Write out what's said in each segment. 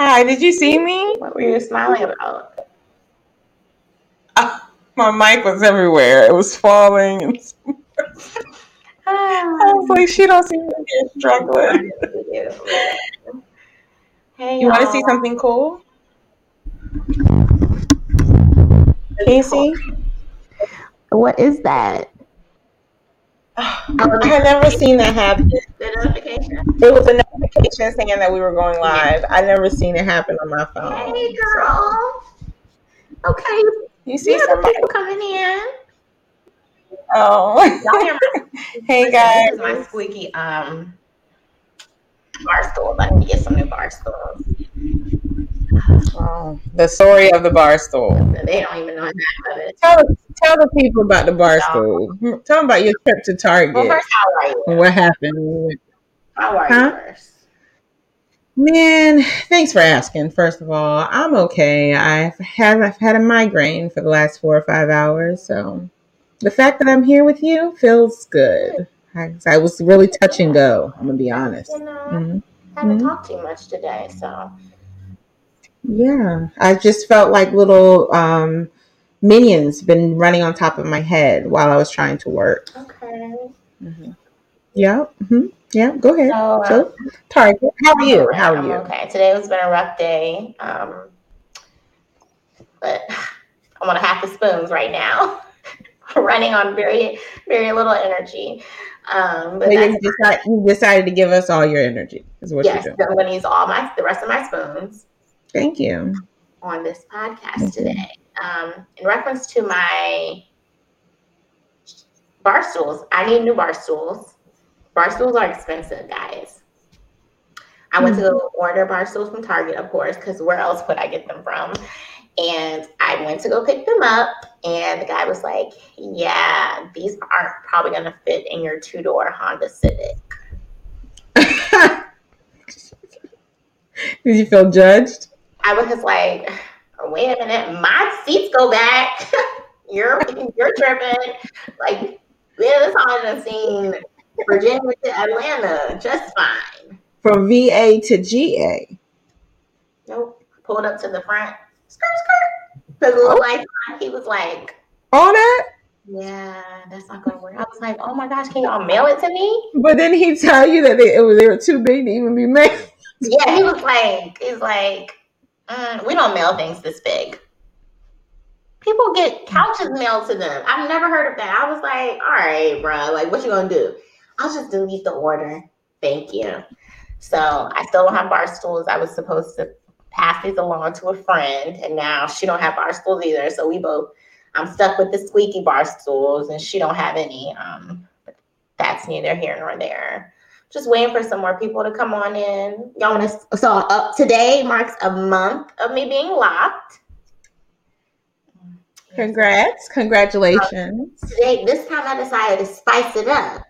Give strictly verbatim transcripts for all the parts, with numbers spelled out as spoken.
Hi, did you see me? What were you smiling about? Uh, my mic was everywhere. It was falling. And I was like, she don't seem to be struggling. Hey, you want to see something cool? Casey? What is that? I had never seen that happen. The notification? It was a notification saying that we were going live. I never seen it happen on my phone. Hey, girl. So. Okay. You see yeah, some people coming in. Oh. Y'all hear my- hey, guys. This is my squeaky um, bar stool. I need to get some new bar stools. Oh, the story of the bar stool. They don't even know half of it. Tell, tell the people about the bar stool. No. Tell them about your trip to Target. Well, first, how are you? What happened? How are huh? you first? Man, thanks for asking. First of all, I'm okay. I've had, I've had a migraine for the last four or five hours. So the fact that I'm here with you feels good. I, I was really touch and go. I'm going to be honest. You know, mm-hmm. I haven't mm-hmm. talked too much today, so... Yeah, I just felt like little um, minions been running on top of my head while I was trying to work. Okay. Mm-hmm. Yeah. Mm-hmm. Yeah. Go ahead. So, uh, so Target, how are you? How are you? Okay. Today has been a rough day, um, but I'm on a half a spoons right now, running on very, very little energy. Um, but so you, decide, you decided to give us all your energy. Is what yes, you're doing. So I'm going to use all my the rest of my spoons. Thank you. On this podcast today. Um, in reference to my bar stools, I need new bar stools. Bar stools are expensive, guys. I mm-hmm. went to go order bar stools from Target, of course, because where else would I get them from? And I went to go pick them up, and the guy was like, yeah, these aren't probably going to fit in your two-door Honda Civic. Did you feel judged? I was just like, wait a minute, my seats go back. you're you're tripping. Like, yeah, this all I've seen Virginia to Atlanta, just fine. From V A to G A. Nope. Pulled up to the front. Skirt, skirt. The little light on, he was like, on it? Yeah, that's not going to work. I was like, oh my gosh, can y'all mail it to me? But then he tell you that they, it was, they were too big to even be made. Yeah, he was like, he's like, mm, we don't mail things this big. People get couches mailed to them. I've never heard of that. I was like, all right, bro, like, what you gonna do? I'll just delete the order. Thank you. So I still don't have bar stools. I was supposed to pass these along to a friend, and now she don't have bar stools either. So we both, I'm stuck with the squeaky bar stools, and she don't have any. Um, but that's neither here nor there. Just waiting for some more people to come on in. Y'all want to so up today marks a month of me being locked. Congrats. Congratulations. Um, today, this time I decided to spice it up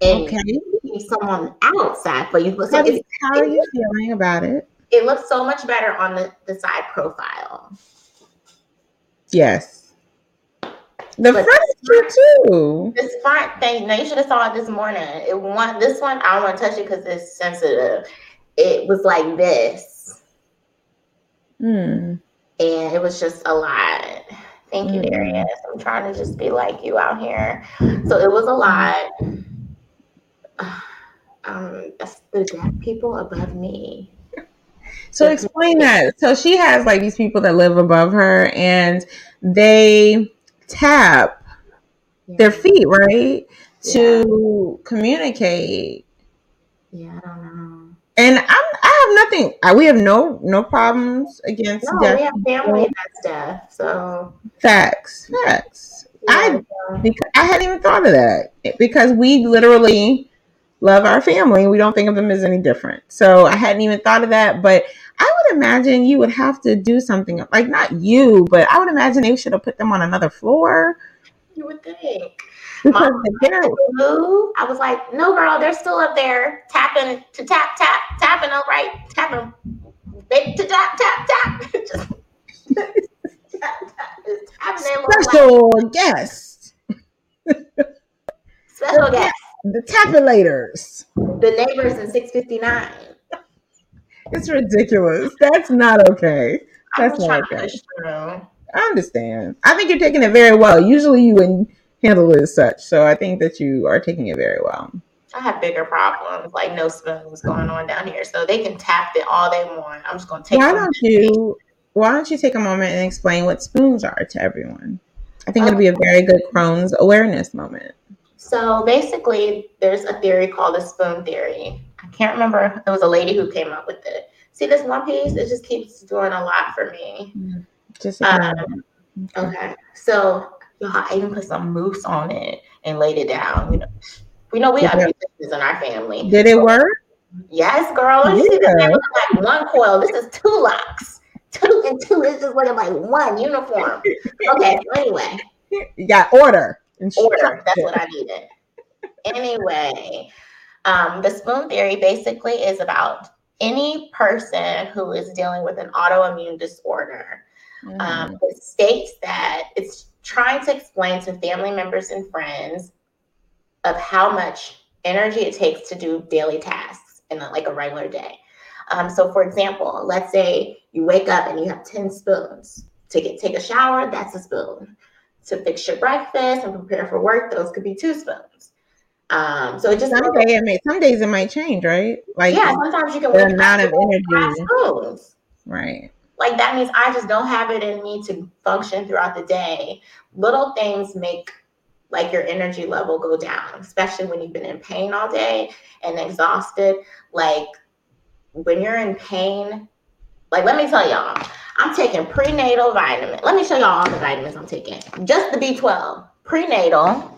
and okay. leave someone outside for you. So how, it, how are you it, feeling about it? It looks so much better on the, the side profile. Yes. The but front is true too. This front thing, now you should have saw it this morning. It one, this one, I don't want to touch it because it's sensitive. It was like this, mm. and it was just a lot. Thank mm. you, Darius. I'm trying to just be like you out here. So it was a lot. Um, that's the deaf people above me. So it's explain me. That. So she has like these people that live above her, and they. Tap yeah. their feet, right? Yeah. To communicate. Yeah, I don't know. And I'm, I have nothing. I, we have no no problems against no, death. We have family that's death. So facts, facts. Yeah, I yeah. because I hadn't even thought of that because we literally love our family. We don't think of them as any different. So I hadn't even thought of that, but. I would imagine you would have to do something like not you, but I would imagine they should have put them on another floor. You would think. Because Mom, the I was like, no, girl, they're still up there tapping to tap, tap, tapping, all right, tapping, big to tap, tap, tap. Just tap, tap, just tapping special like, guest. Special guest. The tapulators. The neighbors in six fifty-nine. It's ridiculous. That's not okay. That's not okay. I understand. I think you're taking it very well. Usually you wouldn't handle it as such. So I think that you are taking it very well. I have bigger problems, like no smelling what's going on down here. So they can tap it all they want. I'm just going to take why don't you? Why don't you take a moment and explain what spoons are to everyone? I think okay. it'll be a very good Crohn's awareness moment. So basically, there's a theory called the spoon theory. I can't remember. It was a lady who came up with it. See this one piece? It just keeps doing a lot for me. Just um, okay. okay. So y'all, I even put some mousse on it and laid it down. You know, we know we have mousse in our family. Did it work? Yes, girl. Yeah. This is like one coil. This is two locks. Two and two is just looking like one uniform. Okay. So anyway, you got order. Order. That's what I needed. Anyway, um, the spoon theory basically is about any person who is dealing with an autoimmune disorder. Mm. Um, it states that it's trying to explain to family members and friends of how much energy it takes to do daily tasks in a, like a regular day. Um, so, for example, let's say you wake up and you have ten spoons to get take a shower. That's a spoon. To fix your breakfast and prepare for work, those could be two spoons. Um, so it just some, day it may, some days it might change, right? Like yeah, sometimes you can the amount of energy. Spoons. Right. Like that means I just don't have it in me to function throughout the day. Little things make like your energy level go down, especially when you've been in pain all day and exhausted. Like when you're in pain, like let me tell y'all, I'm taking prenatal vitamin. Let me show y'all all the vitamins I'm taking. Just the B twelve, prenatal.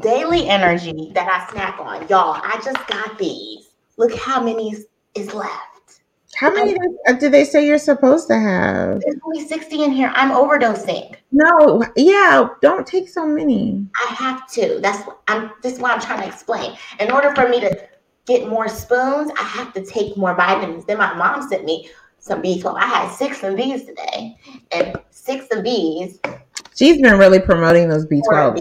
Daily energy that I snack on. Y'all, I just got these. Look how many is left. How many do they say you're supposed to have? There's only sixty in here. I'm overdosing. No, yeah, don't take so many. I have to. That's what I'm. This is what I'm trying to explain. In order for me to get more spoons, I have to take more vitamins. Then my mom sent me some B twelve. I had six of these today, and six of these. She's been really promoting those B twelve.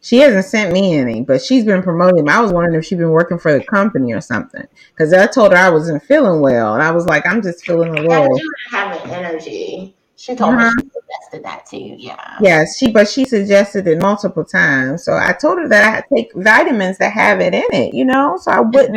She hasn't sent me any, but she's been promoting them. I was wondering if she'd been working for the company or something, because I told her I wasn't feeling well, and I was like, I'm just feeling a little. You have an energy. She told uh-huh. me she suggested that to you, yeah. Yes, she, but she suggested it multiple times. So I told her that I had to take vitamins that have it in it, you know? So I wouldn't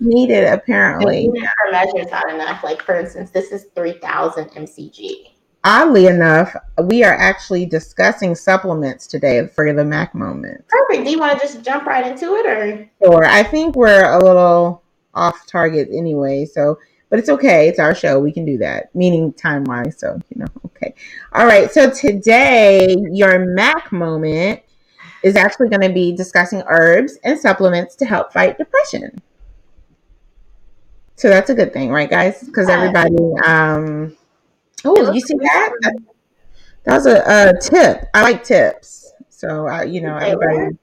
need it, apparently. Her measure's not enough. Like, for instance, this is three thousand M C G. Oddly enough, we are actually discussing supplements today for the M A C moment. Perfect. Do you want to just jump right into it? or? Sure. I think we're a little off target anyway, so... But it's okay. It's our show. We can do that. Meaning time-wise. So, you know, okay. All right. So today, your M A C moment is actually going to be discussing herbs and supplements to help fight depression. So that's a good thing, right, guys? Because everybody, um, oh, you see that? That was a, a tip. I like tips. So, uh, you know, everybody.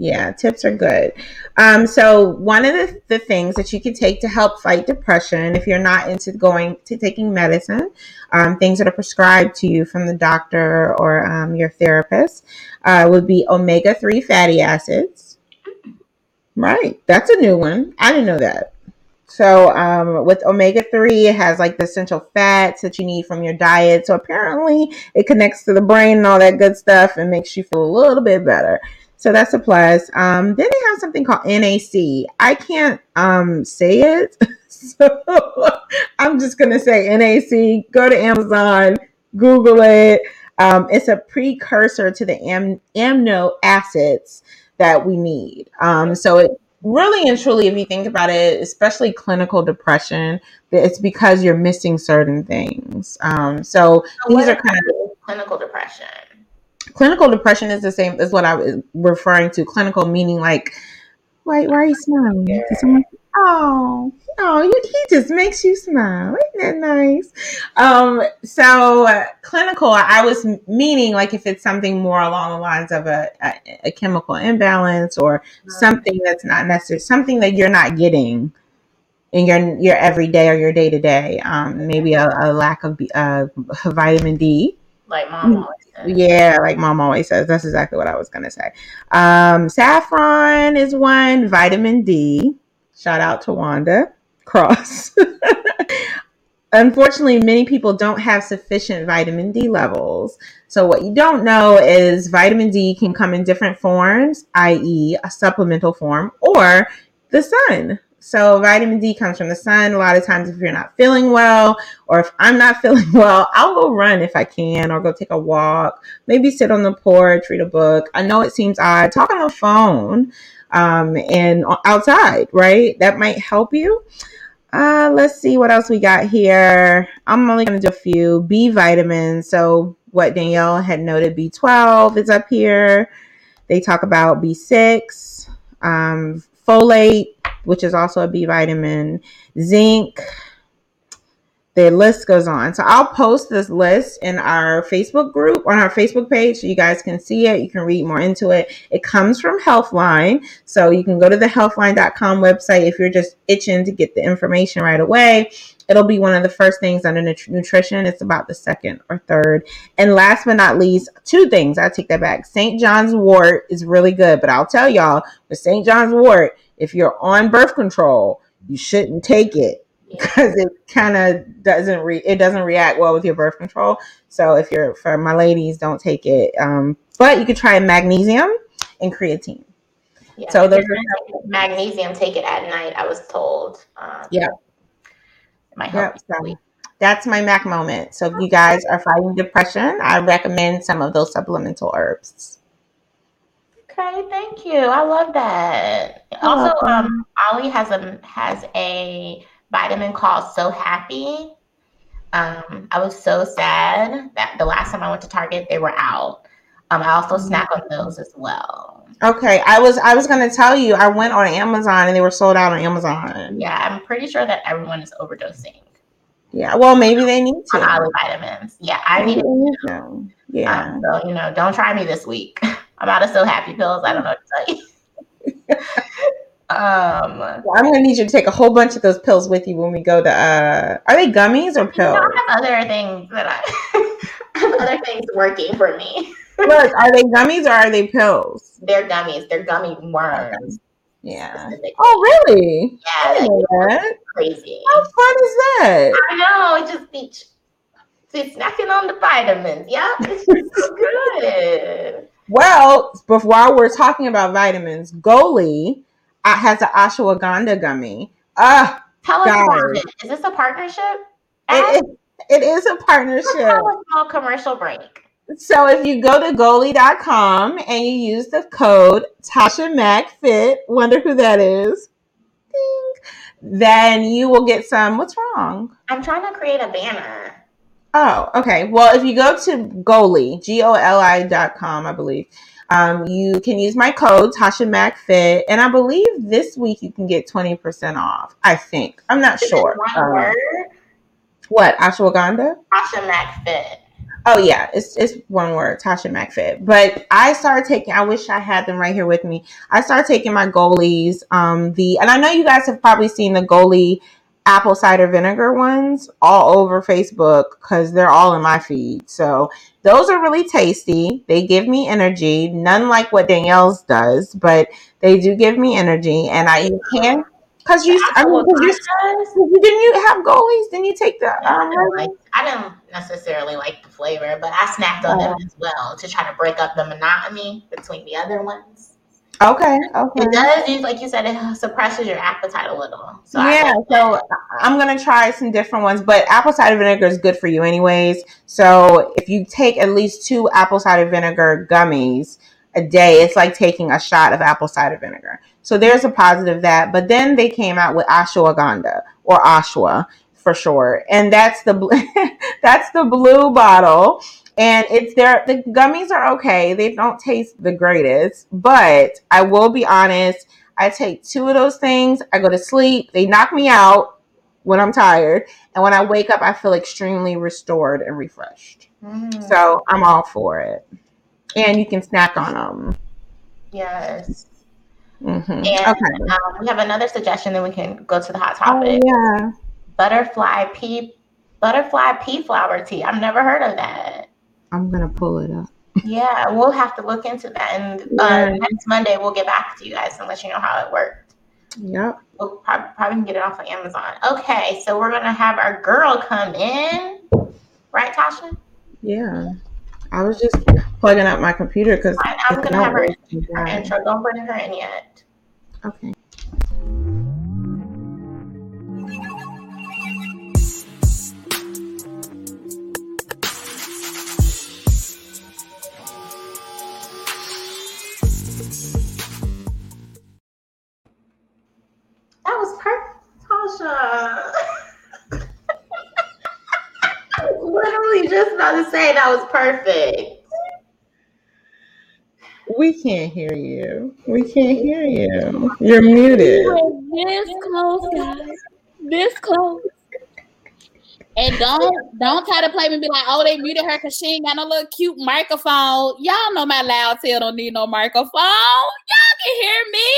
Yeah, tips are good. Um, so one of the, the things that you can take to help fight depression, if you're not into going to taking medicine, um, things that are prescribed to you from the doctor or um, your therapist, uh, would be omega three fatty acids. Right. That's a new one. I didn't know that. So um, with omega three, it has like the essential fats that you need from your diet. So apparently it connects to the brain and all that good stuff and makes you feel a little bit better. So that's a plus. Um, then they have something called N A C. I can't um, say it, so I'm just going to say N A C. Go to Amazon, Google it. Um, it's a precursor to the am- amino acids that we need. Um, so it really and truly, if you think about it, especially clinical depression, it's because you're missing certain things. Um, so, so these are kind of clinical depression. Clinical depression is the same as what I was referring to. Clinical meaning like, wait, why are you smiling? Someone, oh, oh, you, he just makes you smile. Isn't that nice? Um, so uh, clinical, I was meaning like if it's something more along the lines of a, a, a chemical imbalance or something that's not necessary, something that you're not getting in your your everyday or your day to day. Um, maybe a, a lack of uh, vitamin D. like mom always says. Yeah, like mom always says. That's exactly what I was going to say. Um, saffron is one. Vitamin D. Shout out to Wanda Cross. Unfortunately, many people don't have sufficient vitamin D levels. So what you don't know is vitamin D can come in different forms, that is a supplemental form or the sun. So vitamin D comes from the sun. A lot of times if you're not feeling well, or if I'm not feeling well, I'll go run if I can, or go take a walk, maybe sit on the porch, read a book. I know it seems odd. Talk on the phone um, and outside, right? That might help you. Uh, let's see what else we got here. I'm only going to do a few. B vitamins. So what Danielle had noted, B twelve is up here. They talk about B six, um, folate, which is also a B vitamin, zinc. The list goes on. So I'll post this list in our Facebook group, on our Facebook page, so you guys can see it. You can read more into it. It comes from Healthline. So you can go to the healthline dot com website if you're just itching to get the information right away. It'll be one of the first things under nutrition. It's about the second or third. And last but not least, two things. I take that back. Saint John's wort is really good. But I'll tell y'all, with Saint John's wort, if you're on birth control, you shouldn't take it. Because it kind of doesn't re- it doesn't react well with your birth control. So if you're, for my ladies, don't take it. Um, but you could try magnesium and creatine. Yeah, so those are magnesium. Take it at night. I was told. Um, yeah, it might help. Yep, so that's my Mac moment. So if you guys are fighting depression, I recommend some of those supplemental herbs. Okay, thank you. I love that. Also, um, Ollie has a has a. vitamin called So Happy. Um, I was so sad that the last time I went to Target, they were out. Um, I also snack on those as well. Okay, I was I was gonna tell you, I went on Amazon and they were sold out on Amazon. Yeah, I'm pretty sure that everyone is overdosing. Yeah, well, maybe they need to. On vitamins. Yeah, I need it. Yeah. Um, so you know, don't try me this week. I'm out of So Happy pills. I don't know what to tell you. Um, well, I'm gonna need you to take a whole bunch of those pills with you when we go to. Uh, are they gummies or pills? You know, I have other things that I, I have other things working for me. Look, are they gummies or are they pills? They're gummies. They're gummy worms. Yeah. Oh, really? Yeah. Like, crazy. How fun is that? I know. It just be snacking on the vitamins. Yeah, it's just so good. Well, but while we're talking about vitamins, Goli has an ashwagandha gummy. Uh, Tell us about it. Is this a partnership? It is, it is a partnership. Let's have a small commercial break. So if you go to goli dot com and you use the code Tashamacfit, wonder who that is, ding, then you will get some. What's wrong? I'm trying to create a banner. Oh, okay. Well, if you go to Goli, G O L I dot com, I believe, Um, you can use my code TashaMacFit, and I believe this week you can get twenty percent off. I think. I'm not Is sure. One um, word? What? Ashwagandha? TashaMacFit. Oh yeah, it's it's one word, TashaMacFit. But I started taking. I wish I had them right here with me. I started taking my Goli's. Um, the and I know you guys have probably seen the Goli apple cider vinegar ones all over Facebook because they're all in my feed. So those are really tasty. They give me energy. None like what Danielle's does, but they do give me energy. And I you can, because you, I mean, you didn't you have Goli's? Didn't you take the? Um, I, didn't like, I didn't necessarily like the flavor, but I snacked on them as well to try to break up the monotony between the other ones. Okay. Okay. It does use, like you said, it suppresses your appetite a little. So yeah. So I'm gonna try some different ones, but apple cider vinegar is good for you, anyways. So if you take at least two apple cider vinegar gummies a day, it's like taking a shot of apple cider vinegar. So there's a positive that. But then they came out with ashwagandha, or ashwa for short, and that's the bl- that's the blue bottle. And it's there. The gummies are okay. They don't taste the greatest, but I will be honest. I take two of those things. I go to sleep. They knock me out when I'm tired. And when I wake up, I feel extremely restored and refreshed. Mm. So I'm all for it. And you can snack on them. Yes. Mm-hmm. And okay. um, we have another suggestion, then we can go to the hot topic. Oh, yeah. Butterfly pea, butterfly pea flower tea. I've never heard of that. I'm gonna pull it up. Yeah, we'll have to look into that, and uh, yeah. next Monday we'll get back to you guys and let you know how it worked. Yep. We'll probably, probably can get it off of Amazon. Okay, so we're gonna have our girl come in, right, Tasha? Yeah. I was just plugging up my computer because I'm gonna have her, her intro. Don't bring her in yet. Okay. That was perfect, Tasha. Literally just about to say that was perfect. We can't hear you. We can't hear you. You're muted. We this close, guys. This close. And don't don't try to play me and be like, oh, they muted her because she ain't got no little cute microphone. Y'all know my loud tail don't need no microphone. Y'all can hear me.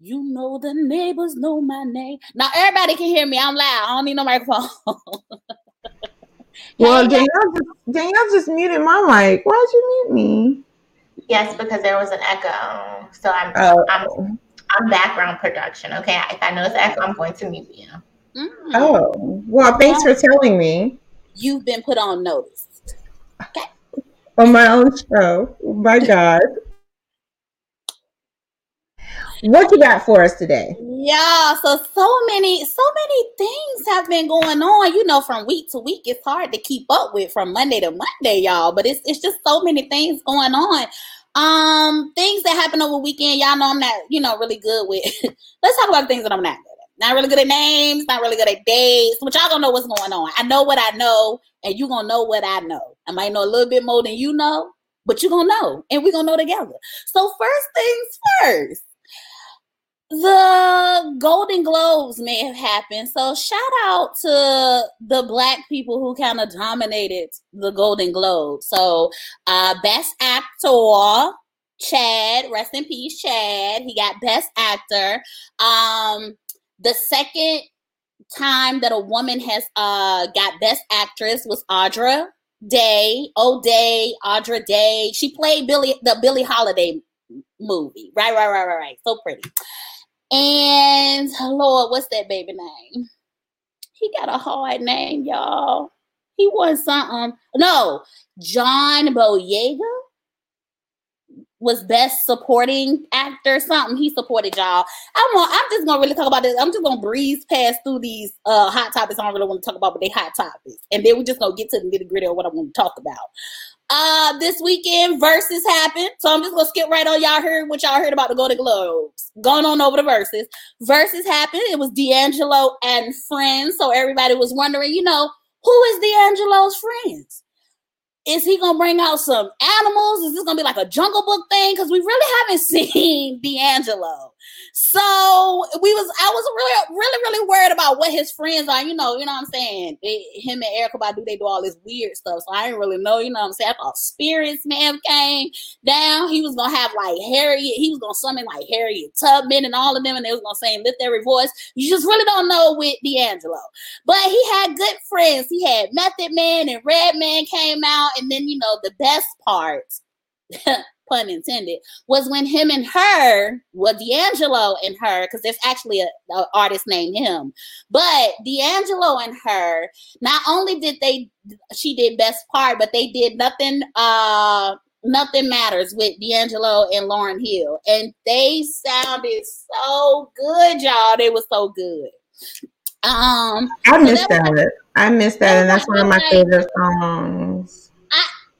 You know the neighbors know my name. Now everybody can hear me. I'm loud. I don't need no microphone. Well, Danielle just, Danielle just muted my mic. Why'd you mute me? Yes, because there was an echo. So I'm oh. I'm, I'm background production. Okay, if I know it's an echo, I'm going to mute you. Mm. Oh well, thanks for telling me. You've been put on notice. Okay. On my own show. Oh, my God. What you got for us today? Yeah, so so many, so many things have been going on. You know, from week to week, it's hard to keep up with from Monday to Monday, y'all. But it's it's just so many things going on. Um, things that happen over weekend, y'all know I'm not, you know, really good with. Let's talk about things that I'm not good at. Not really good at names, not really good at dates. But y'all gonna know what's going on. I know what I know, and you gonna know what I know. I might know a little bit more than you know, but you gonna know, and we gonna know together. So first things first. The Golden Globes may have happened, so shout out to the Black people who kind of dominated the Golden Globes. So uh, Best Actor, Chad, rest in peace, Chad. He got Best Actor. Um, the second time that a woman has uh, got Best Actress was Andra Day, O'Day, Andra Day. She played Billie, the Billie Holiday movie. Right, right, right, right, right. So pretty. And Lord, what's that baby name? He got a hard name, y'all. He won something. No, John Boyega was Best Supporting Actor, something. He supported, y'all. I'm on, I'm just gonna really talk about this. I'm just gonna breeze past through these uh hot topics. I don't really want to talk about, but they hot topics. And then we're just gonna get to the nitty gritty of what I want to talk about. Uh, this weekend, Versus happened. So I'm just going to skip right on. Y'all heard what y'all heard about the Golden Globes. Going on over the Versus. Versus happened. It was D'Angelo and friends. So everybody was wondering, you know, who is D'Angelo's friends? Is he going to bring out some animals? Is this going to be like a Jungle Book thing? Because we really haven't seen D'Angelo. So we was, I was really, really, really worried about what his friends are. You know, you know what I'm saying? They, him and Erykah Badu, they do all this weird stuff. So I didn't really know, you know what I'm saying? I thought spirits, man, came down. He was going to have like Harriet. He was going to summon like Harriet Tubman and all of them. And they was going to say, lift every voice. You just really don't know with D'Angelo. But he had good friends. He had Method Man and Redman came out. And then, you know, the best part, pun intended, was when him and her, well, D'Angelo and her, because there's actually an artist named him, but D'Angelo and her, not only did they, she did best part, but they did nothing, uh, nothing matters with D'Angelo and Lauryn Hill. And they sounded so good, y'all. They were so good. Um, I missed so that. that. I missed that. And that's one of my favorite songs.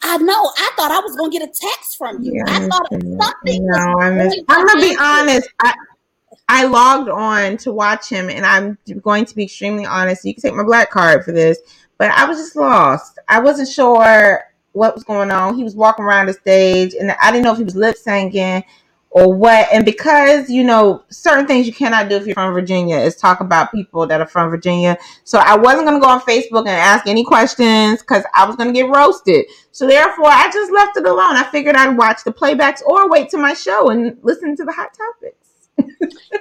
I know. I thought I was gonna get a text from you. Yeah, I, I thought something. No, was I missed. I'm gonna be honest. I I logged on to watch him, and I'm going to be extremely honest. You can take my black card for this, but I was just lost. I wasn't sure what was going on. He was walking around the stage, and I didn't know if he was lip syncing or what. And because you know certain things you cannot do if you're from Virginia is talk about people that are from Virginia. So I wasn't gonna go on Facebook and ask any questions because I was gonna get roasted. So therefore, I just left it alone. I figured I'd watch the playbacks or wait till my show and listen to the hot topics.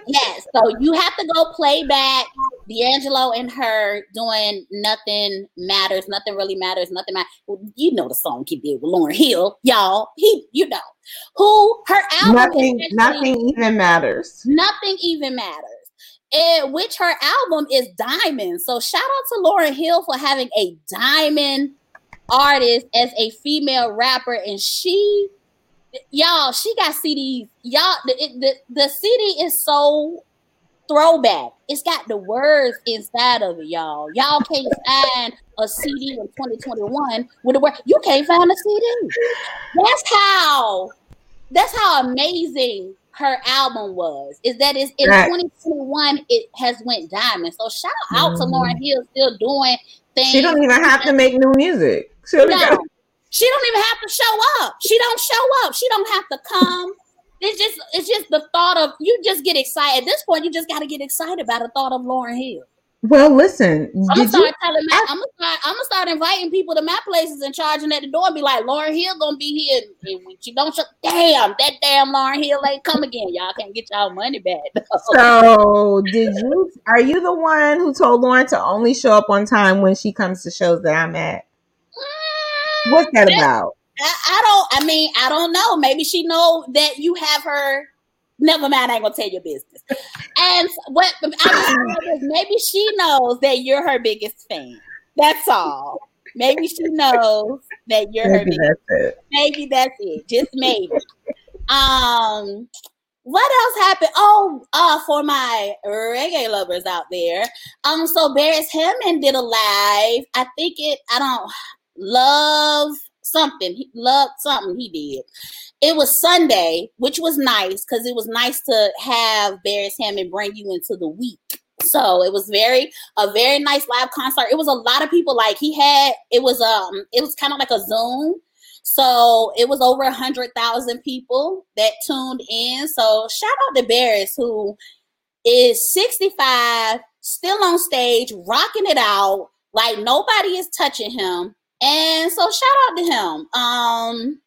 Yes, so you have to go play back D'Angelo and her doing Nothing Matters, Nothing Really Matters, Nothing Matters. Well, you know the song he did with Lauryn Hill, y'all. He, you know, who her album. Nothing, nothing even matters. Nothing even matters. And which her album is Diamond. So shout out to Lauryn Hill for having a diamond artist as a female rapper, and she. Y'all, she got C Ds. Y'all, the, the, the C D is so throwback. It's got the words inside of it, y'all. Y'all can't find a C D in twenty twenty-one with the word. You can't find a C D. That's how, that's how amazing her album was, is that it's in right. twenty twenty-one, it has went diamond. So shout out mm. to Lauryn Hill still doing things. She don't even have to make new music. She don't. No. She don't even have to show up. She don't show up. She don't have to come. It's just, it's just the thought of, you just get excited. At this point, you just got to get excited about the thought of Lauryn Hill. Well, listen. I'm going to start telling my, I, I'm gonna start, I'm gonna start inviting people to my places and charging at the door and be like, Lauryn Hill going to be here. And when she don't show, damn, that damn Lauryn Hill ain't come again. Y'all can't get y'all money back. So did you, are you the one who told Lauren to only show up on time when she comes to shows that I'm at? What's that about? I, I don't, I mean, I don't know. Maybe she know that you have her. Never mind, I ain't gonna tell your business. And what I mean, maybe she knows that you're her biggest fan. That's all. Maybe she knows that you're maybe her biggest fan. Maybe that's it. Just maybe. Um, what else happened? Oh, uh, for my reggae lovers out there. Um, so Beres Hammond did a live. I think it, I don't Love something. He loved something he did. It was Sunday, which was nice because it was nice to have Beres Hammond bring you into the week. So it was very a very nice live concert. It was a lot of people. Like he had, it was um, it was kind of like a Zoom. So it was over a hundred thousand people that tuned in. So shout out to Beres, who is sixty-five, still on stage, rocking it out like nobody is touching him. And so shout out to him. Um,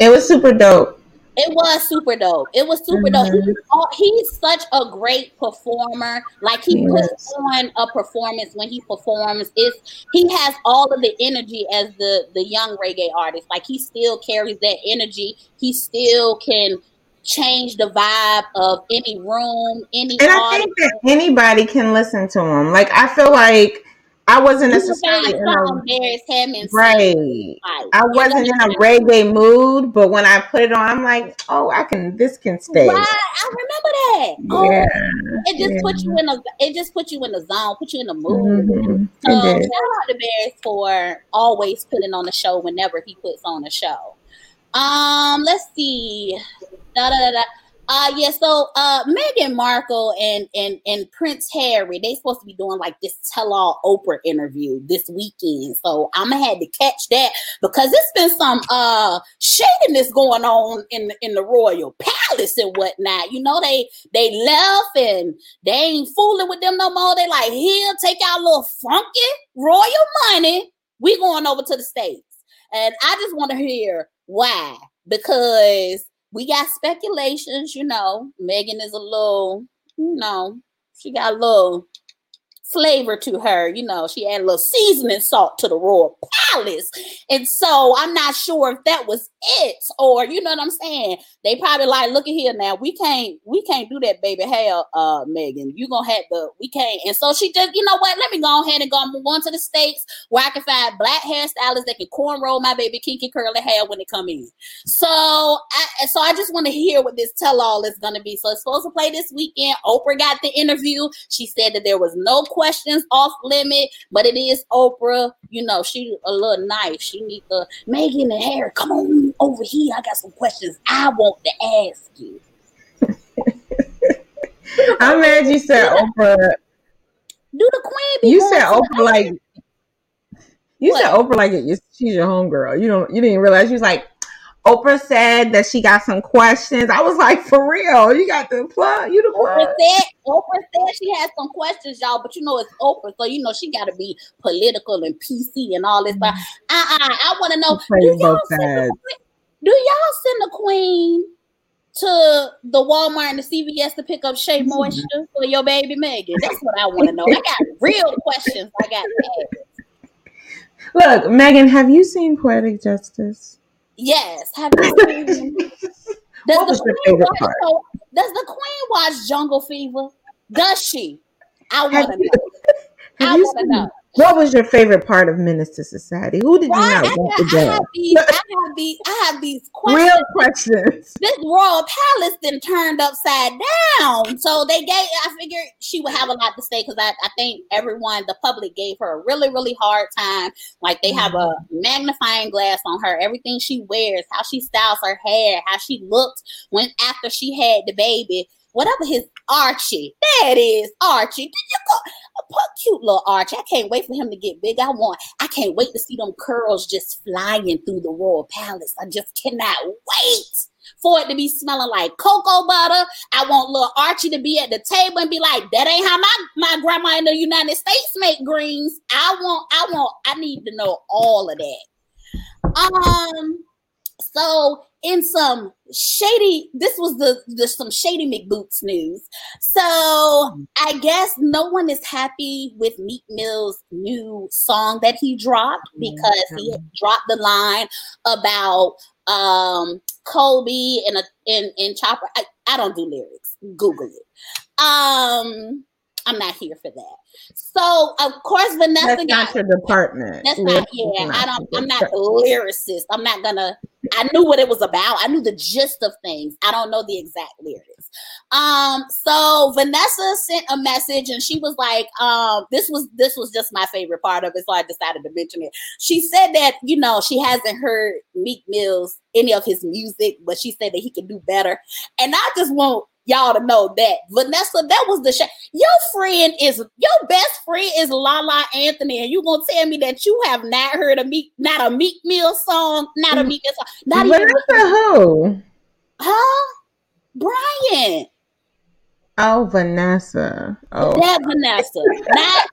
it was super dope. It was super dope. It was super mm-hmm. dope. He's, all, he's such a great performer. Like he yes. puts on a performance when he performs. It's he has all of the energy as the, the young reggae artist. Like he still carries that energy. He still can change the vibe of any room, any And audience. I think that anybody can listen to him. Like I feel like I wasn't necessarily in a, right. I wasn't in a reggae mood, but when I put it on, I'm like, oh, I can. This can stay. Right. I remember that. Oh, yeah. It just yeah. put you in a. It just put you in the zone. Put you in the mood. Mm-hmm. So shout out to Beres for always putting on a show whenever he puts on a show. Um, let's see. Da da da. da. Uh yeah, so uh Meghan Markle and and and Prince Harry, they supposed to be doing like this tell-all Oprah interview this weekend. So I'ma had to catch that because it's been some uh shadiness going on in the in the royal palace and whatnot. You know, they they left and they ain't fooling with them no more. They like, here, take our little funky royal money. We going over to the States. And I just want to hear why, because we got speculations, you know, Meghan is a little, you know, she got a little flavor to her. You know, she had a little seasoning salt to the royal palace. And so I'm not sure if that was it or, you know what I'm saying? They probably like, look at here now, we can't, we can't do that, baby. Hell, uh, Meghan, you gonna have to, we can't. And so she just, you know what, let me go ahead and go move on to the States where I can find black hairstylists that can cornrow my baby kinky curly hair when it come in. So I, so I just want to hear what this tell-all is going to be. So it's supposed to play this weekend. Oprah got the interview. She said that there was no question questions off limit, but it is Oprah. You know, she a little nice. She needs to, Meghan and Harry, come on over here. I got some questions I want to ask you. I'm mad you said yeah. Oprah. Do the queen be? You said Oprah like you what? said Oprah like it. She's your homegirl. You don't. You didn't realize she was like Oprah said that she got some questions. I was like, for real, you got the plug. You the plug. Oprah said, Oprah said she had some questions, y'all, but you know it's Oprah, so you know she got to be political and P C and all this stuff. Uh-uh, I want to know, do y'all, send the, do y'all send the queen to the Walmart and the C V S to pick up Shea Moisture for your baby Megan? That's what I want to know. I got real questions I got to ask. Look, Megan, have you seen Poetic Justice? Yes. Have you seen does, what was the your favorite watch, part? So, does the Queen watch Jungle Fever? Does she? I want to know. I want to know. What was your favorite part of Menace to Society? Who did right, you not want to jail? I have these, I have these, I have these questions. Real questions. This royal palace then turned upside down. So they gave, I figured she would have a lot to say because I, I think everyone, the public gave her a really, really hard time. Like they have a magnifying glass on her. Everything she wears, how she styles her hair, how she looked when after she had the baby. Whatever his Archie, that is Archie. Did you go? Cute little Archie. I can't wait for him to get big. I want. I can't wait to see them curls just flying through the royal palace. I just cannot wait for it to be smelling like cocoa butter. I want little Archie to be at the table and be like, "That ain't how my, my grandma in the United States make greens." I want. I want. I need to know all of that. Um. So. In some shady, this was the, the some shady McBoots news. So I guess no one is happy with Meek Mill's new song that he dropped because he had dropped the line about um, Kobe and, a, and and Chopper. I, I don't do lyrics. Google it. Um, I'm not here for that. So of course Vanessa that's got not your department. That's not yeah. I don't I'm not a lyricist. I'm not gonna I knew what it was about. I knew the gist of things. I don't know the exact lyrics. Um, so Vanessa sent a message and she was like, um, this was this was just my favorite part of it, so I decided to mention it. She said that, you know, she hasn't heard Meek Mill's any of his music, but she said that he can do better. And I just want y'all to know that Vanessa, that was the sh- your friend is your best friend is Lala Anthony, and you gonna tell me that you have not heard a Meek, not a Meek Mill song, not a Meek Mill song, not Vanessa even who? Huh? Bryant. Oh, Vanessa. Oh, that Vanessa, not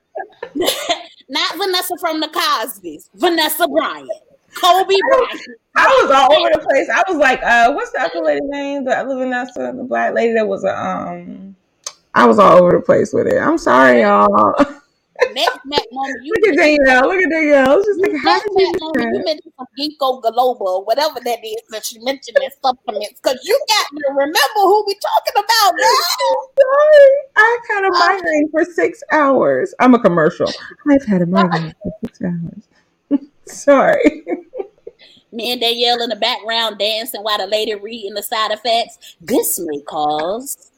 not Vanessa from the Cosby's. Vanessa Bryant. Kobe Bryant. I was all over the place. I was like, uh, what's the other lady's name? The other Vanessa, the black lady that was a um I was all over the place with it. I'm sorry, y'all. Next, Matt, Mama, you look at Danielle. Look at Danielle. It's just like, how did you, Mama, you mentioned some ginkgo galoba or whatever that is that you mentioned in supplements because you got me to remember who we talking about now. Sorry. I had a migraine for six hours. I'm a commercial. I've had a migraine for six hours. Sorry. Me and Danielle in the background dancing while the lady reading the side effects. This may cause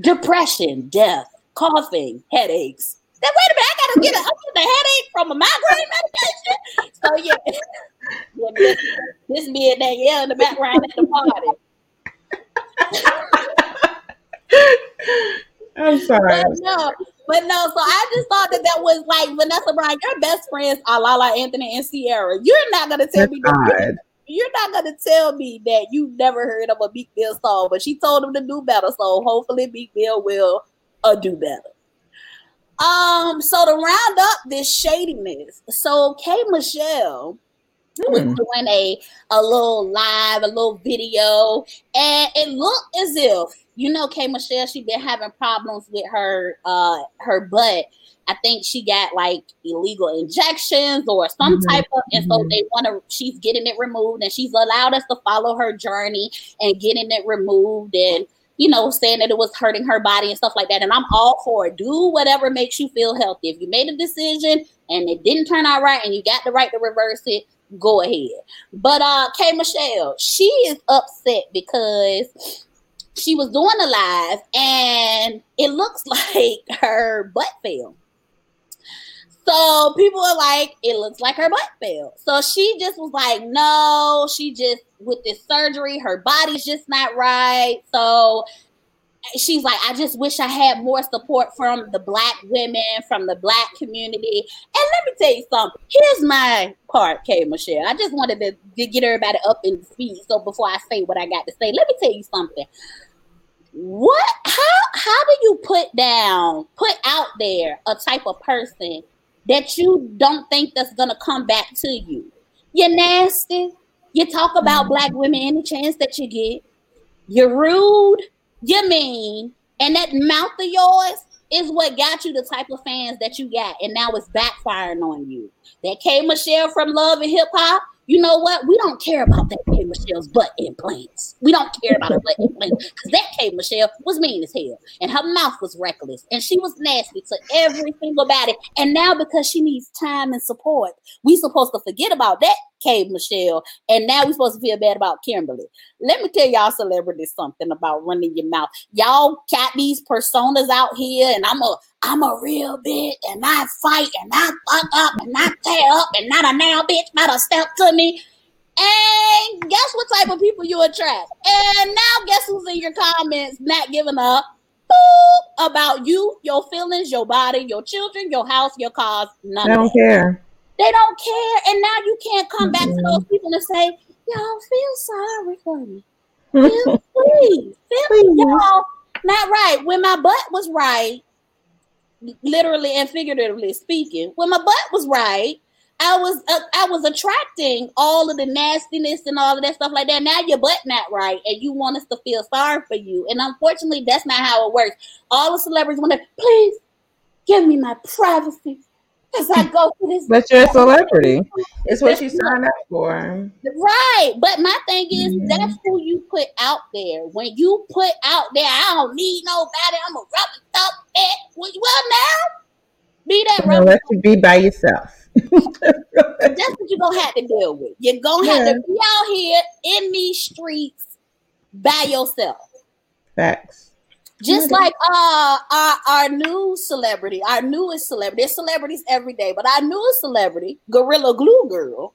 depression, death, coughing, headaches. Now, wait a minute, I gotta get a, I get a headache from a migraine medication. So yeah, well, this, this me and Danielle in the background at the party. I'm sorry. But no, but no. So I just thought that that was like Vanessa Bryant. Your best friends are Lala Anthony and Sierra. You're not gonna tell That's me that you're, you're not gonna tell me that you never heard of a Meek Mill song, but she told him to do better. So hopefully Meek Mill will uh, do better. Um. So to round up this shadiness, so K. Michelle hmm. was doing a a little live, a little video, and it looked as if. You know, K. Michelle, she been having problems with her uh, her butt. I think she got like illegal injections or some mm-hmm. type of, and so they want to. She's getting it removed, and she's allowed us to follow her journey and getting it removed, and you know, saying that it was hurting her body and stuff like that. And I'm all for it. Do whatever makes you feel healthy. If you made a decision and it didn't turn out right, and you got the right to reverse it, go ahead. But uh, K. Michelle, she is upset because. She was doing a live and it looks like her butt fell. So people are like, it looks like her butt fell. So she just was like, no, she just with this surgery, her body's just not right. So she's like, I just wish I had more support from the black women, from the black community. And let me tell you something. Here's my part, K. Michelle. I just wanted to, to get everybody up in speed. So before I say what I got to say, let me tell you something. What? How? How do you put down, put out there a type of person that you don't think that's gonna come back to you? You're nasty. You talk about black women any chance that you get. you're rude, you're mean, and that mouth of yours is what got you the type of fans that you got, and now it's backfiring on you. That K. Michelle from Love and Hip Hop, you know what? We don't care about that K. Michelle's butt implants. We don't care about her butt implants, because that K. Michelle was mean as hell, and her mouth was reckless, and she was nasty to every single body. And now because she needs time and support, we supposed to forget about that K. Michelle, and now we're supposed to feel bad about Kimberly. Let me tell y'all celebrities something about running your mouth. Y'all got these personas out here, and I'm a I'm a real bitch, and I fight, and I fuck up, and I tear up, and not a now bitch, not a step to me. And guess what type of people you attract? And now guess who's in your comments not giving up about you, your feelings, your body, your children, your house, your cars, nothing. I don't care. They don't care, and now you can't come back mm-hmm. to those people and say, y'all feel sorry for me. Feel please. Feel please. Y'all not right. When my butt was right, literally and figuratively speaking, when my butt was right, I was uh, I was attracting all of the nastiness and all of that stuff like that. Now your butt not right, and you want us to feel sorry for you. And unfortunately, that's not how it works. All the celebrities want to, please give me my privacy. Because I go for this. But you're a celebrity. It's what that's you signed up for. Right. But my thing is, mm-hmm. that's who you put out there. When you put out there, I don't need nobody. I'm a rubber thump at. Well, now, be that rubber Unless thump. You be by yourself. That's what you're going to have to deal with. You're going to have yeah. to be out here in these streets by yourself. Facts. Just like uh, our, our new celebrity, our newest celebrity, there's celebrities every day, but our newest celebrity, Gorilla Glue Girl,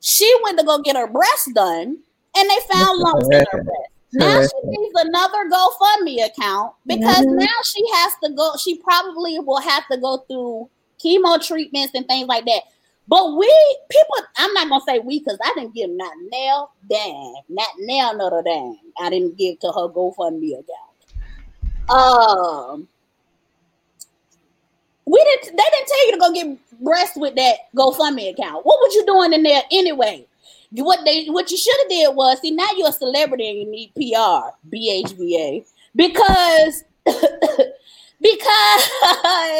she went to go get her breasts done, and they found lumps in her breasts. Now she needs another GoFundMe account, because mm-hmm. now she has to go, she probably will have to go through chemo treatments and things like that. But we, people, I'm not going to say we, because I didn't give not nail dang, not nail another dang. I didn't give to her GoFundMe account. Um, we didn't, they didn't tell you to go get breasts with that GoFundMe account. What were you doing in there anyway? You, what they, what you should have did was, see, now you're a celebrity and you need P R, B H B A, because, because.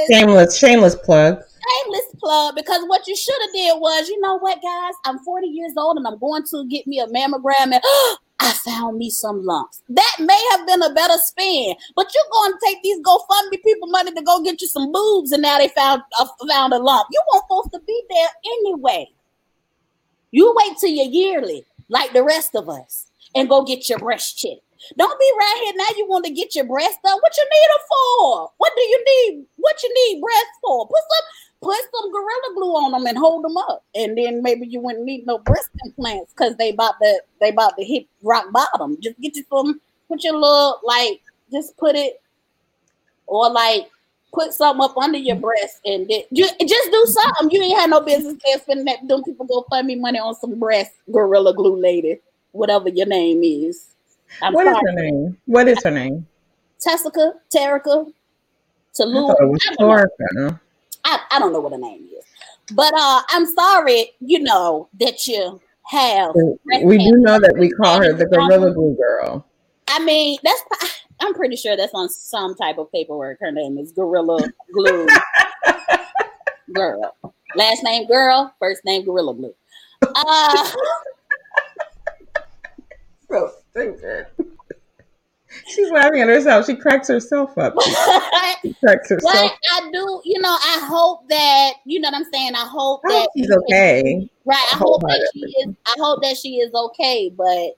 Shameless, shameless plug. Shameless plug, because what you should have did was, you know what, guys, I'm forty years old and I'm going to get me a mammogram, and oh, I found me some lumps. That may have been a better spin, but you're going to take these GoFundMe people money to go get you some boobs, and now they found uh, found a lump. You weren't supposed to be there anyway. You wait till you're yearly, like the rest of us, and go get your breast checked. Don't be right here now. You want to get your breast done? What you need them for? What do you need? What you need breasts for? Put some. Put some Gorilla Glue on them and hold them up. And then maybe you wouldn't need no breast implants, because they about to they about to hit rock bottom. Just get you some, put your little, like, just put it, or like put something up under your breast, and then just, just do something. You ain't had no business there spending that. Them people go fund me money on some breast Gorilla Glue lady, whatever your name is. I'm what sorry. is her name? What is her name? Tessica, Terica, Tallulah. I, I don't know what her name is, but uh, I'm sorry, you know, that you have. We do know that we call her the Gorilla Glue Girl. I mean, that's I'm pretty sure that's on some type of paperwork. Her name is Gorilla Glue Girl. Last name Girl, first name Gorilla Glue. Uh, so stupid. She's laughing at herself. She cracks herself up. She cracks herself. But I do, you know, I hope that, you know what I'm saying? I hope that I hope she's okay. Right. I hope that she is I hope that she is okay, but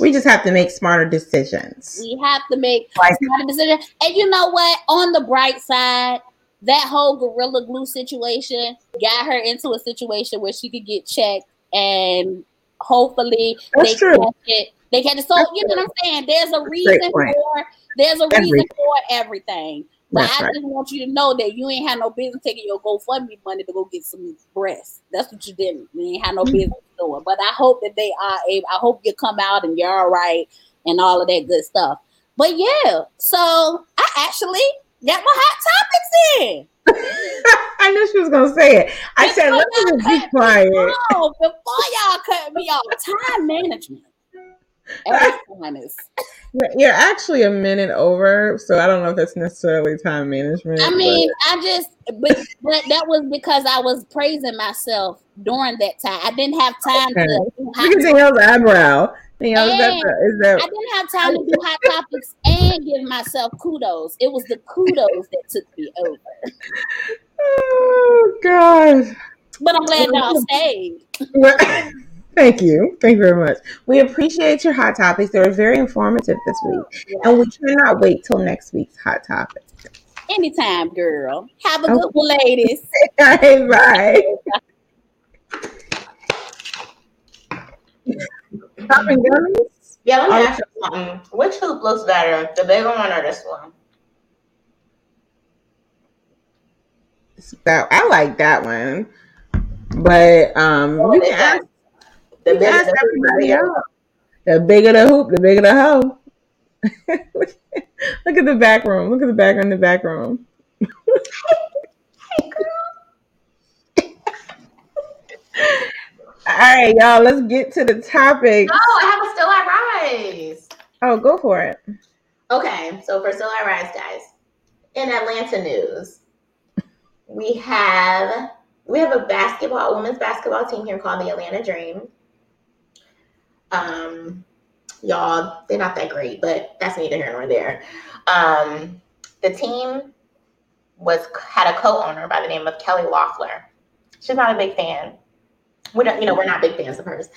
we just have to make smarter decisions. We have to make like, smarter decisions. And you know what? On the bright side, that whole Gorilla Glue situation got her into a situation where she could get checked, and hopefully that's they true. Catch it. They can, so you know what I'm saying? There's a reason for there's a reason for everything. But that's I right. just want you to know that you ain't had no business taking your GoFundMe money to go get some breasts. That's what you didn't. You ain't had no business doing. But I hope that they are able. I hope you come out and you're all right and all of that good stuff. But yeah, so I actually got my hot topics in. I knew she was gonna say it. I before said, let me just be quiet. Before y'all cut me off, time management. Minus. You're actually a minute over, so I don't know if that's necessarily time management. I mean, but. I just, but, but that was because I was praising myself during that time. I didn't have time okay. to do hot topics. Danielle's eyebrow. Danielle, is that, is that... I didn't have time to do hot topics and give myself kudos. It was the kudos that took me over. Oh, God. But I'm glad y'all stayed. Thank you. Thank you very much. We appreciate your hot topics. They were very informative this week. Yeah. And we cannot wait till next week's hot topic. Anytime, girl. Have a okay. good one, ladies. All right, bye. Popping gummies? Yeah, let me ask you something. Which hoop looks better, the bigger one or this one? That, I like that one. But um, oh, you can ask. The bigger, yes, everybody else. The bigger the hoop, the bigger the hoe. Look at the back room. Look at the back room, the back room. Hey, hey, girl. All right, y'all. Let's get to the topic. Oh, I have a Still I Rise. Oh, go for it. Okay, so for Still I Rise, guys, in Atlanta news, we have we have a basketball, a women's basketball team here called the Atlanta Dream. Um, y'all, they're not that great, but that's neither here nor there. Um, the team was had a co-owner by the name of Kelly Loeffler. She's not a big fan. We don't, you know, we're not big fans of hers.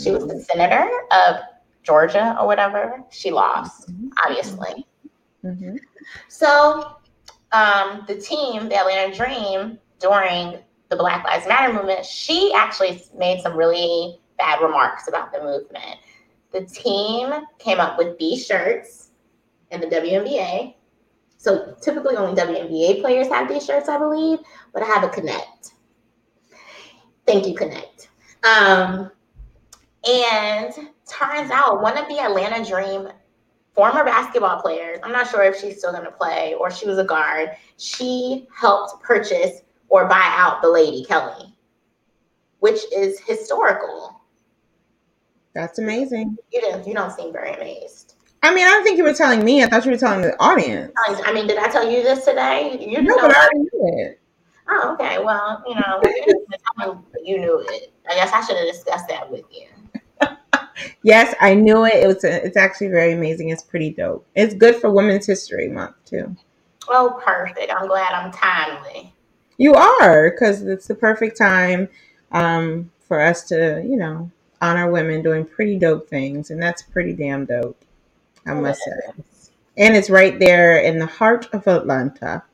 She was the senator of Georgia or whatever. She lost, mm-hmm. obviously. Mm-hmm. So, um, the team, the Atlanta Dream, during the Black Lives Matter movement, she actually made some really bad remarks about the movement. The team came up with these shirts in the W N B A. So typically only W N B A players have these shirts, I believe, but I have a Connect. Thank you, Connect. Um, and turns out one of the Atlanta Dream former basketball players, I'm not sure if she's still going to play or she was a guard, she helped purchase or buy out the lady, Kelly, which is historical. That's amazing. You don't, you don't seem very amazed. I mean, I don't think you were telling me. I thought you were telling the audience. I mean, did I tell you this today? You no, know but I already knew it. Oh, okay. Well, you know, you knew it. I guess I should have discussed that with you. Yes, I knew it. It was. A, it's actually very amazing. It's pretty dope. It's good for Women's History Month too. Oh, perfect. I'm glad I'm timely. You are, because it's the perfect time um, for us to, you know, honor women doing pretty dope things, and that's pretty damn dope, I must say. And it's right there in the heart of Atlanta.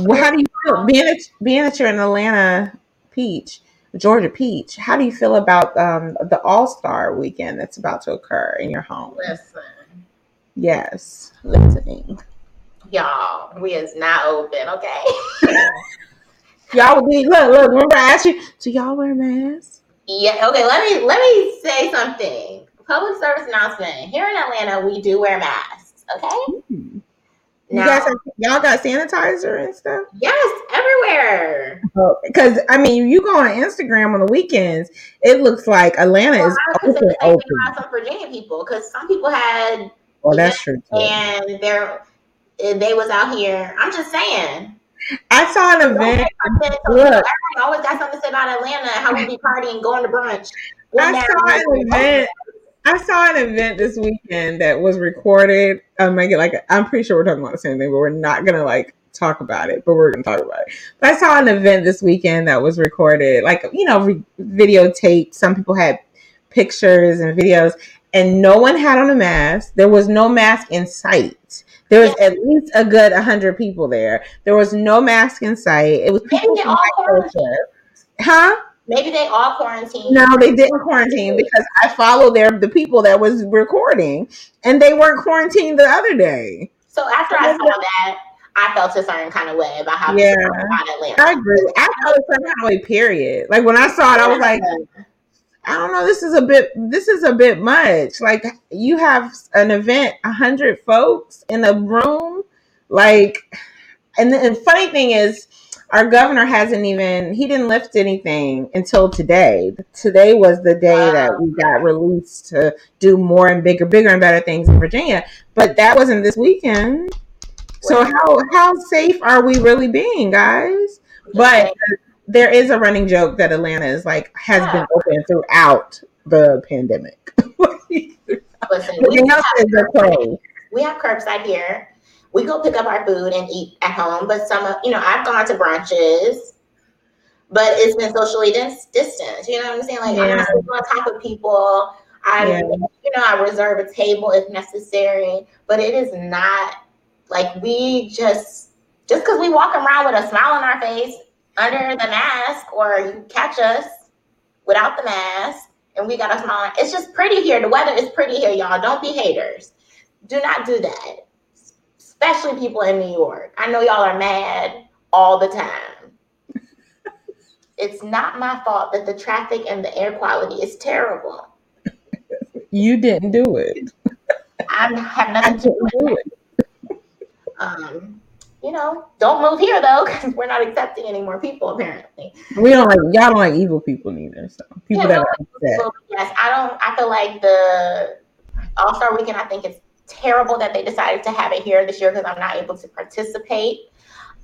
Well, how do you feel being that, being that you're an Atlanta Peach, Georgia Peach? How do you feel about um, the All-Star Weekend that's about to occur in your home? Listen, yes, listening, y'all. We is not open, okay? Y'all would be look, look. Remember, I asked you, do y'all wear masks? Yeah. Okay. Let me let me say something. Public service announcement. Here in Atlanta, we do wear masks. Okay. Mm. Now, you guys have, y'all got sanitizer and stuff? Yes, everywhere. Because, I mean, you go on Instagram on the weekends, it looks like Atlanta well, is open, open. Some Virginia people, because some people had... Well, that's true, too. And they're, they was out here. I'm just saying. I saw an event. Look, I always got something to say about Atlanta, how we be partying, going to brunch. We're I saw an open. event. I saw an event this weekend that was recorded. Um, I get like I'm pretty sure we're talking about the same thing, but we're not gonna like talk about it. But we're gonna talk about it. But I saw an event this weekend that was recorded, like you know, re- videotaped. Some people had pictures and videos, and no one had on a mask. There was no mask in sight. There was yeah. at least a good hundred people there. There was no mask in sight. It was people from my culture, huh? Maybe they all quarantined. No, they didn't quarantine because I followed their the people that was recording, and they weren't quarantined the other day. So after I saw that, I felt a certain kind of way about how yeah, about Atlanta. I agree. I felt a certain kind of way. Period. Like when I saw it, I was like, I don't know. This is a bit. This is a bit much. Like you have an event, a hundred folks in a room. Like, and the and funny thing is. Our governor hasn't even, he didn't lift anything until today. Today was the day wow. that we got released to do more and bigger, bigger and better things in Virginia. But that wasn't this weekend. So how, how safe are we really being, guys? But there is a running joke that Atlanta is like, has yeah. been open throughout the pandemic. Listen, we, have curbside. we have curbside here. We go pick up our food and eat at home, but some of, you know, I've gone to brunches, but it's been socially dis- distant. You know what I'm saying? Like, yeah. I'm not sitting on top of people. I, yeah. you know, I reserve a table if necessary, but it is not like we just, just because we walk around with a smile on our face under the mask, or you catch us without the mask and we got a smile on. It's just pretty here. The weather is pretty here, y'all. Don't be haters. Do not do that. Especially people in New York. I know y'all are mad all the time. It's not my fault that the traffic and the air quality is terrible. You didn't do it. I have nothing I to do with it. Um, you know, don't move here though, because we're not accepting any more people apparently. We don't like y'all don't like evil people neither. So people yeah, that are upset. People, yes, I don't. I feel like the All-Star Weekend. I think it's terrible that they decided to have it here this year because I'm not able to participate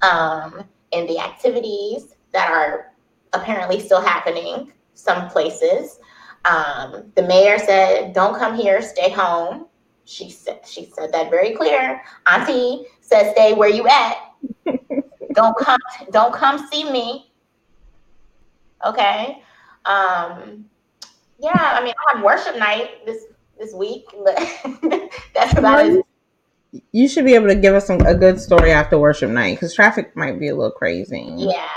um, in the activities that are apparently still happening some places. Um, the mayor said, don't come here, stay home. She said, she said that very clear. Auntie said, stay where you at. Don't come, don't come see me. Okay. Um, yeah, I mean, I have worship night this this week, but that's about it. You should be able to give us some, a good story after worship night, because traffic might be a little crazy. Yeah,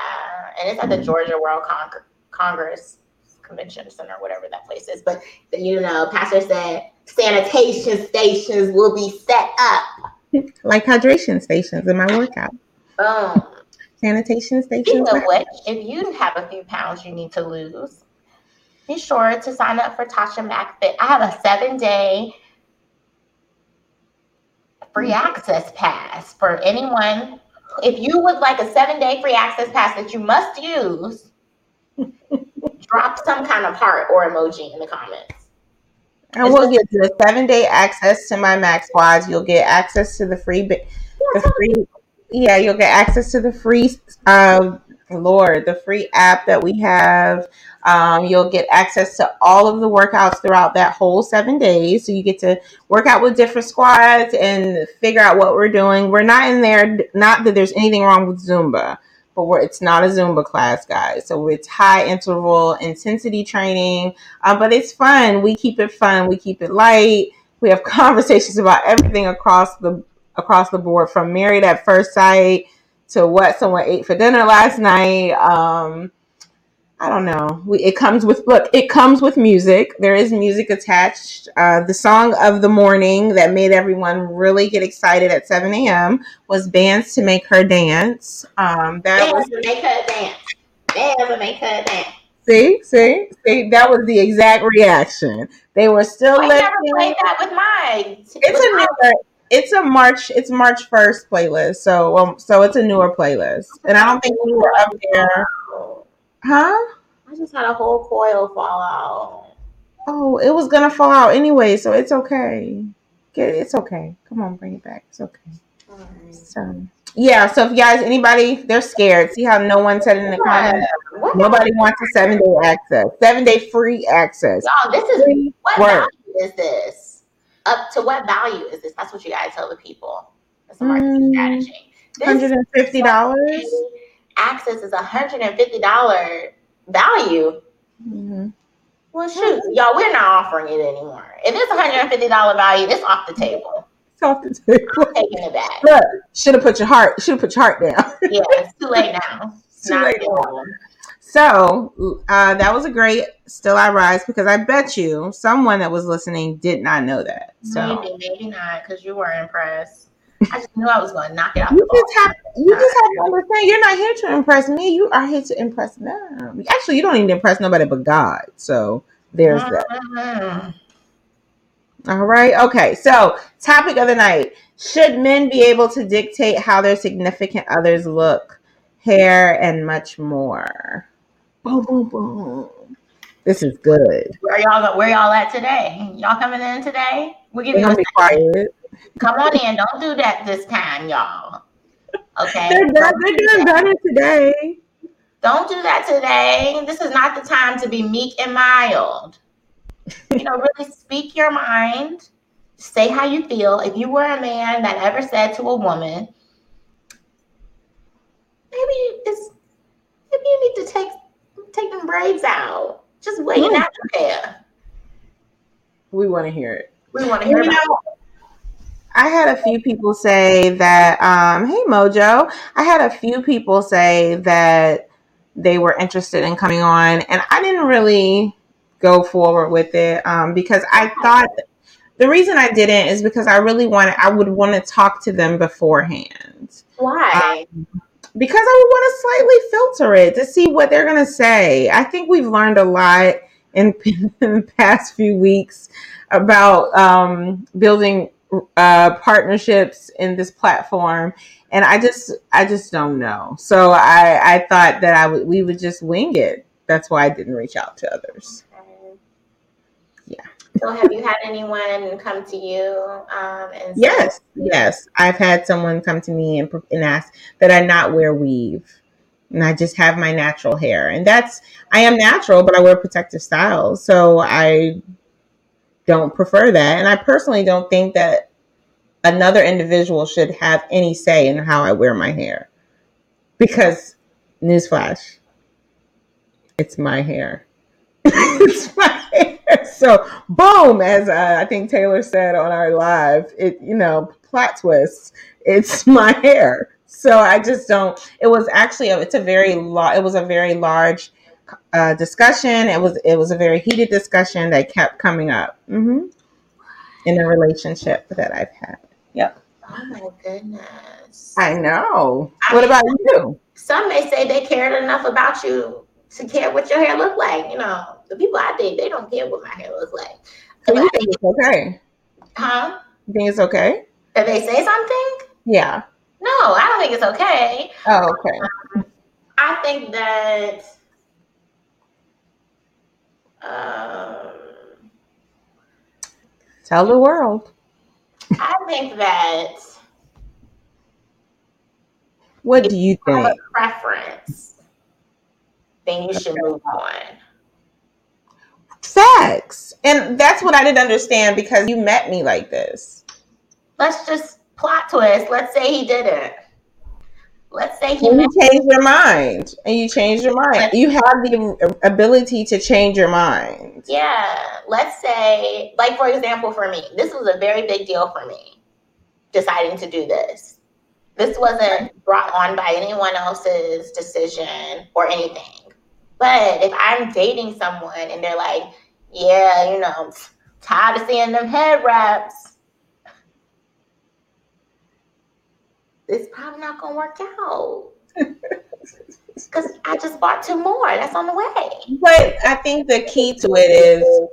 and it's at the Georgia World Cong- Congress Convention Center, whatever that place is. But, you know, Pastor said sanitation stations will be set up. Like hydration stations in my workout. Boom. Sanitation stations. Speaking of which, if you have a few pounds you need to lose, be sure to sign up for Tashamacfit. I have a seven-day free access pass for anyone. If you would like a seven-day free access pass that you must use, drop some kind of heart or emoji in the comments. I will give you a seven-day access to my Max Squads. You'll get access to the free, the free. Yeah, you'll get access to the free. Um, Lord, the free app that we have. Um, you'll get access to all of the workouts throughout that whole seven days. So you get to work out with different squads and figure out what we're doing. We're not in there, not that there's anything wrong with Zumba, but we're, it's not a Zumba class, guys. So it's high interval intensity training, uh, but it's fun. We keep it fun. We keep it light. We have conversations about everything across the across the board, from married at first sight to what someone ate for dinner last night. Um, I don't know. We, it comes with look. It comes with music. There is music attached. Uh, the song of the morning that made everyone really get excited at seven a.m. was "Bands to Make Her Dance." Um, that bands was to make her dance. Bands to make her dance. See, see, see. That was the exact reaction. They were still. I never played that with mine. It's with a newer. It's a March. It's March first playlist. So, um, so it's a newer playlist, and I don't think we were up there, huh? I just had a whole coil fall out. Oh, it was gonna fall out anyway, so it's okay. Get it? It's okay. Come on, bring it back. It's okay. All right. So, yeah. So, if you guys, anybody, they're scared. See how no one said it in the comments. What? Nobody wants a seven day access, seven day free access. Y'all, this is free what work. Value is this? Up to what value is this? That's what you gotta tell the people. That's a marketing mm, strategy. one hundred fifty dollars access is one hundred fifty dollars value. Mm-hmm. Well, shoot, y'all, we're not offering it anymore. If it's one hundred fifty dollars value, it's off the table. It's off the table. I'm taking it back. Look, should have put your heart. Should have put your heart down. Yeah, it's too late now. It's too not late now. So uh, that was a great Still I Rise, because I bet you someone that was listening did not know that. So maybe, maybe not, because you were impressed. I just knew I was going to knock it off. You the just ball. have you just have to understand you're not here to impress me. You are here to impress them. Actually, you don't need to impress nobody but God. So there's mm-hmm. that. All right. Okay. So topic of the night: should men be able to dictate how their significant others look? hair, and much more. Boom, boom, boom. This is good. Where y'all where y'all at today? Y'all coming in today? We'll give you a second. Come on in. Don't do that this time, y'all. Okay. They're done, they're doing better today. Don't do that today. This is not the time to be meek and mild. You know, really speak your mind. Say how you feel. If you were a man that ever said to a woman, maybe it's maybe you need to take take them braids out. Just wait it out there. We want to hear it. We want to hear you it. Know, I had a few people say that. Um, hey, Mojo. I had a few people say that they were interested in coming on, and I didn't really go forward with it um, because I thought. The reason I didn't is because I really wanted, I would want to talk to them beforehand. Why? Um, because I would want to slightly filter it to see what they're going to say. I think we've learned a lot in, in the past few weeks about um, building uh, partnerships in this platform. And I just, I just don't know. So I, I thought that I would, we would just wing it. That's why I didn't reach out to others. So have you had anyone come to you? Um, and yes, say, yes. I've had someone come to me and, and ask that I not wear weave and I just have my natural hair. And that's, I am natural, but I wear protective styles. So I don't prefer that. And I personally don't think that another individual should have any say in how I wear my hair. Because, newsflash, it's my hair. It's my hair. So, boom, as uh, I think Taylor said on our live, it, you know, plot twist, it's my hair. So I just don't, it was actually, a, it's a very, lo- it was a very large uh, discussion. It was, it was a very heated discussion that kept coming up mm-hmm. in a relationship that I've had. Yep. Oh my goodness. I know. I what mean, about you? Some may say they cared enough about you to care what your hair looked like, you know. The people I date, they don't care what my hair looks like. So you think it's okay? Huh? You think it's okay? Did they say something? Yeah. No, I don't think it's okay. Oh, okay. Um, I think that um, tell the world. I think that what do you think? If you have a preference, then you okay. should move on. Facts. And that's what I didn't understand because you met me like this. Let's just plot twist. Let's say he didn't. Let's say he met you changed your mind. And you changed your mind. Let's, you have the ability to change your mind. Yeah. Let's say, like, for example, for me, this was a very big deal for me, deciding to do this. This wasn't brought on by anyone else's decision or anything. But if I'm dating someone and they're like, yeah, you know, I'm tired of seeing them head wraps, it's probably not going to work out. Because I just bought two more. That's on the way. But I think the key to it is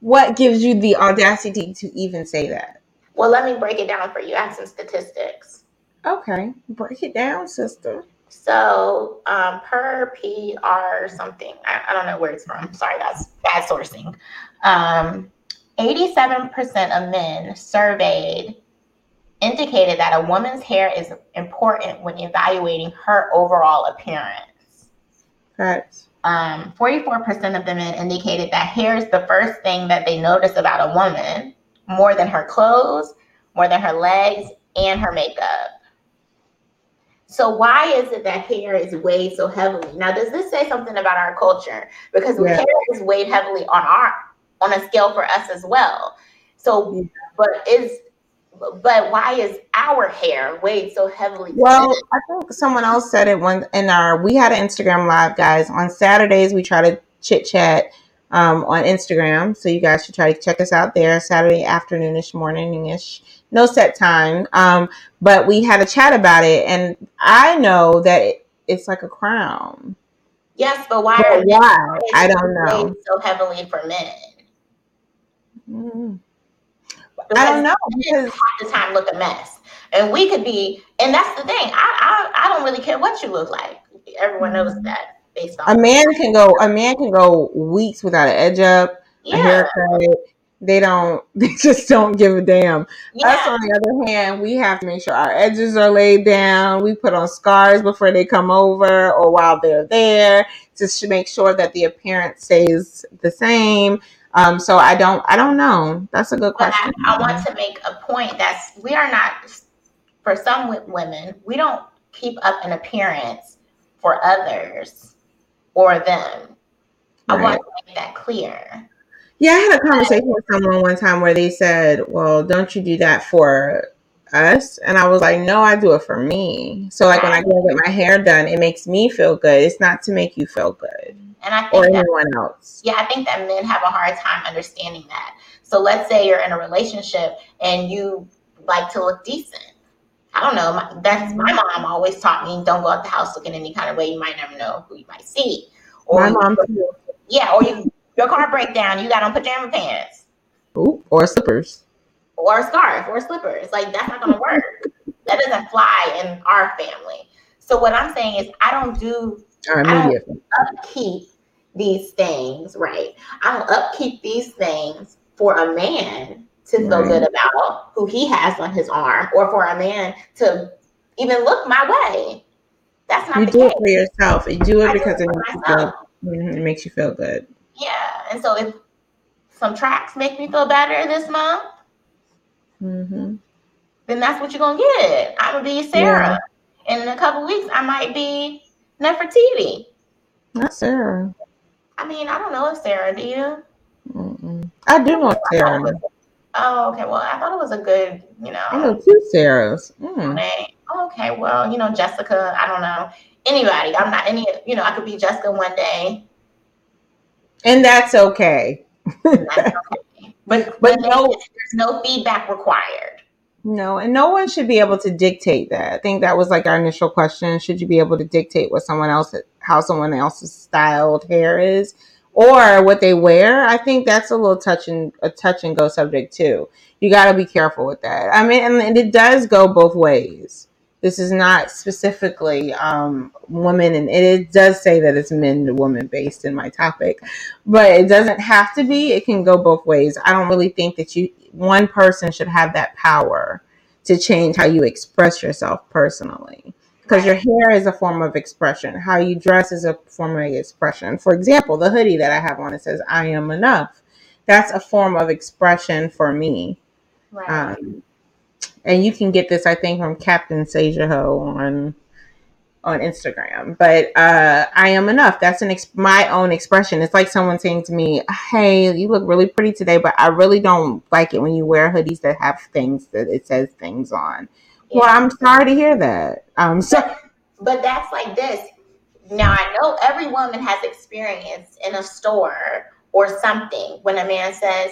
what gives you the audacity to even say that? Well, let me break it down for you. I have some statistics. Okay. Break it down, sister. So um, per P R something, I, I don't know where it's from. Sorry, that's bad sourcing. Um, eighty-seven percent of men surveyed indicated that a woman's hair is important when evaluating her overall appearance. Correct. Um, forty-four percent of the men indicated that hair is the first thing that they notice about a woman, more than her clothes, more than her legs, and her makeup. So why is it that hair is weighed so heavily? Now, does this say something about our culture? Because yeah. hair is weighed heavily on our on a scale for us as well. So, yeah. but is but why is our hair weighed so heavily? Well, I think someone else said it one in our. We had an Instagram live, guys. On Saturdays, we try to chit chat um, on Instagram. So you guys should try to check us out there. Saturday afternoonish, morningish. No set time, um, but we had a chat about it, and I know that it, it's like a crown. Yes, but why? But are why? I don't know. So heavily for men. Mm. I don't know, because half the time look a mess, and we could be. And that's the thing. I I, I don't really care what you look like. Everyone knows that. Based on a man that. can go. A man can go weeks without an edge up, yeah. a haircut. They don't. They just don't give a damn. Yeah. Us, on the other hand, we have to make sure our edges are laid down. We put on scars before they come over or while they're there, just to make sure that the appearance stays the same. Um, so I don't, I don't know. That's a good but question. I, I want to make a point that's, we are not, for some women, we don't keep up an appearance for others or them. Right. I want to make that clear. Yeah. I had a conversation with someone one time where they said, well, don't you do that for us? And I was like, no, I do it for me. So like when I go get my hair done, it makes me feel good. It's not to make you feel good. And I think or anyone that, else. Yeah, I think that men have a hard time understanding that. So let's say you're in a relationship and you like to look decent. I don't know. My, that's my mom always taught me, don't go out the house looking any kind of way. You might never know who you might see. Or my mom too. Yeah, or you, your car breakdown, you got on pajama pants. Ooh, or slippers. Or a scarf or slippers. Like, that's not going to work. That doesn't fly in our family. So what I'm saying is I don't do – I don't upkeep these things, right? I don't upkeep these things for a man to feel right. good about who he has on his arm, or for a man to even look my way. That's not you the case. You do it for yourself. You do it I because do it, it, makes you feel, mm-hmm, it makes you feel good. Yeah. And so if some tracks make me feel better this month, mm-hmm, then that's what you're going to get. I'm going to be Sarah. Yeah. And in a couple weeks, I might be Nefertiti. Not Sarah. I mean, I don't know if Sarah, do you? Mm-mm. I do know Sarah. Was, oh, okay. Well, I thought it was a good, you know. I know two Sarahs. Mm. Okay. okay, well, you know, Jessica, I don't know. Anybody. I'm not any, you know, I could be Jessica one day. And that's okay. That's okay. But, but no, there's no feedback required. No, and no one should be able to dictate that. I think that was like our initial question. Should you be able to dictate what someone else, how someone else's styled hair is or what they wear? I think that's a little touch and a touch and go subject too. You got to be careful with that. I mean, and it does go both ways. This is not specifically um, women, and it, it does say that it's men to women based in my topic, but it doesn't have to be. It can go both ways. I don't really think that you one person should have that power to change how you express yourself personally, because your hair is a form of expression. How you dress is a form of expression. For example, the hoodie that I have on, it says I am enough. That's a form of expression for me. Right. Um, And you can get this, I think, from Captain Sajaho on on Instagram. But uh, I am enough. That's an ex- my own expression. It's like someone saying to me, hey, you look really pretty today, but I really don't like it when you wear hoodies that have things that it says things on. Yeah. Well, I'm sorry to hear that. Um, so, But that's like this. Now, I know every woman has experienced in a store or something when a man says,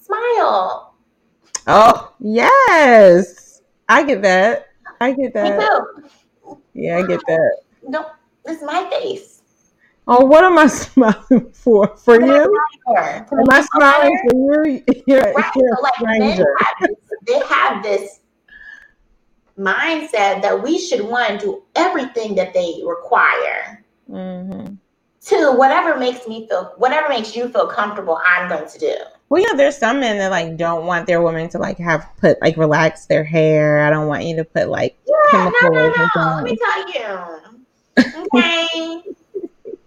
smile. Oh, yes. I get that. I get that. Me too. Yeah, I get that. No, it's my face. Oh, what am I smiling for? For I'm you? Am I smiling for you? You're, right. you're so, like, stranger. Men have this, they have this mindset that we should, one, do everything that they require. Mm-hmm. Two, whatever makes me feel, whatever makes you feel comfortable, I'm going to do. Well, you know, there's some men that like don't want their women to like have put like relax their hair. I don't want you to put like yeah, chemicals. No, no, no. Let me tell you. Okay. okay.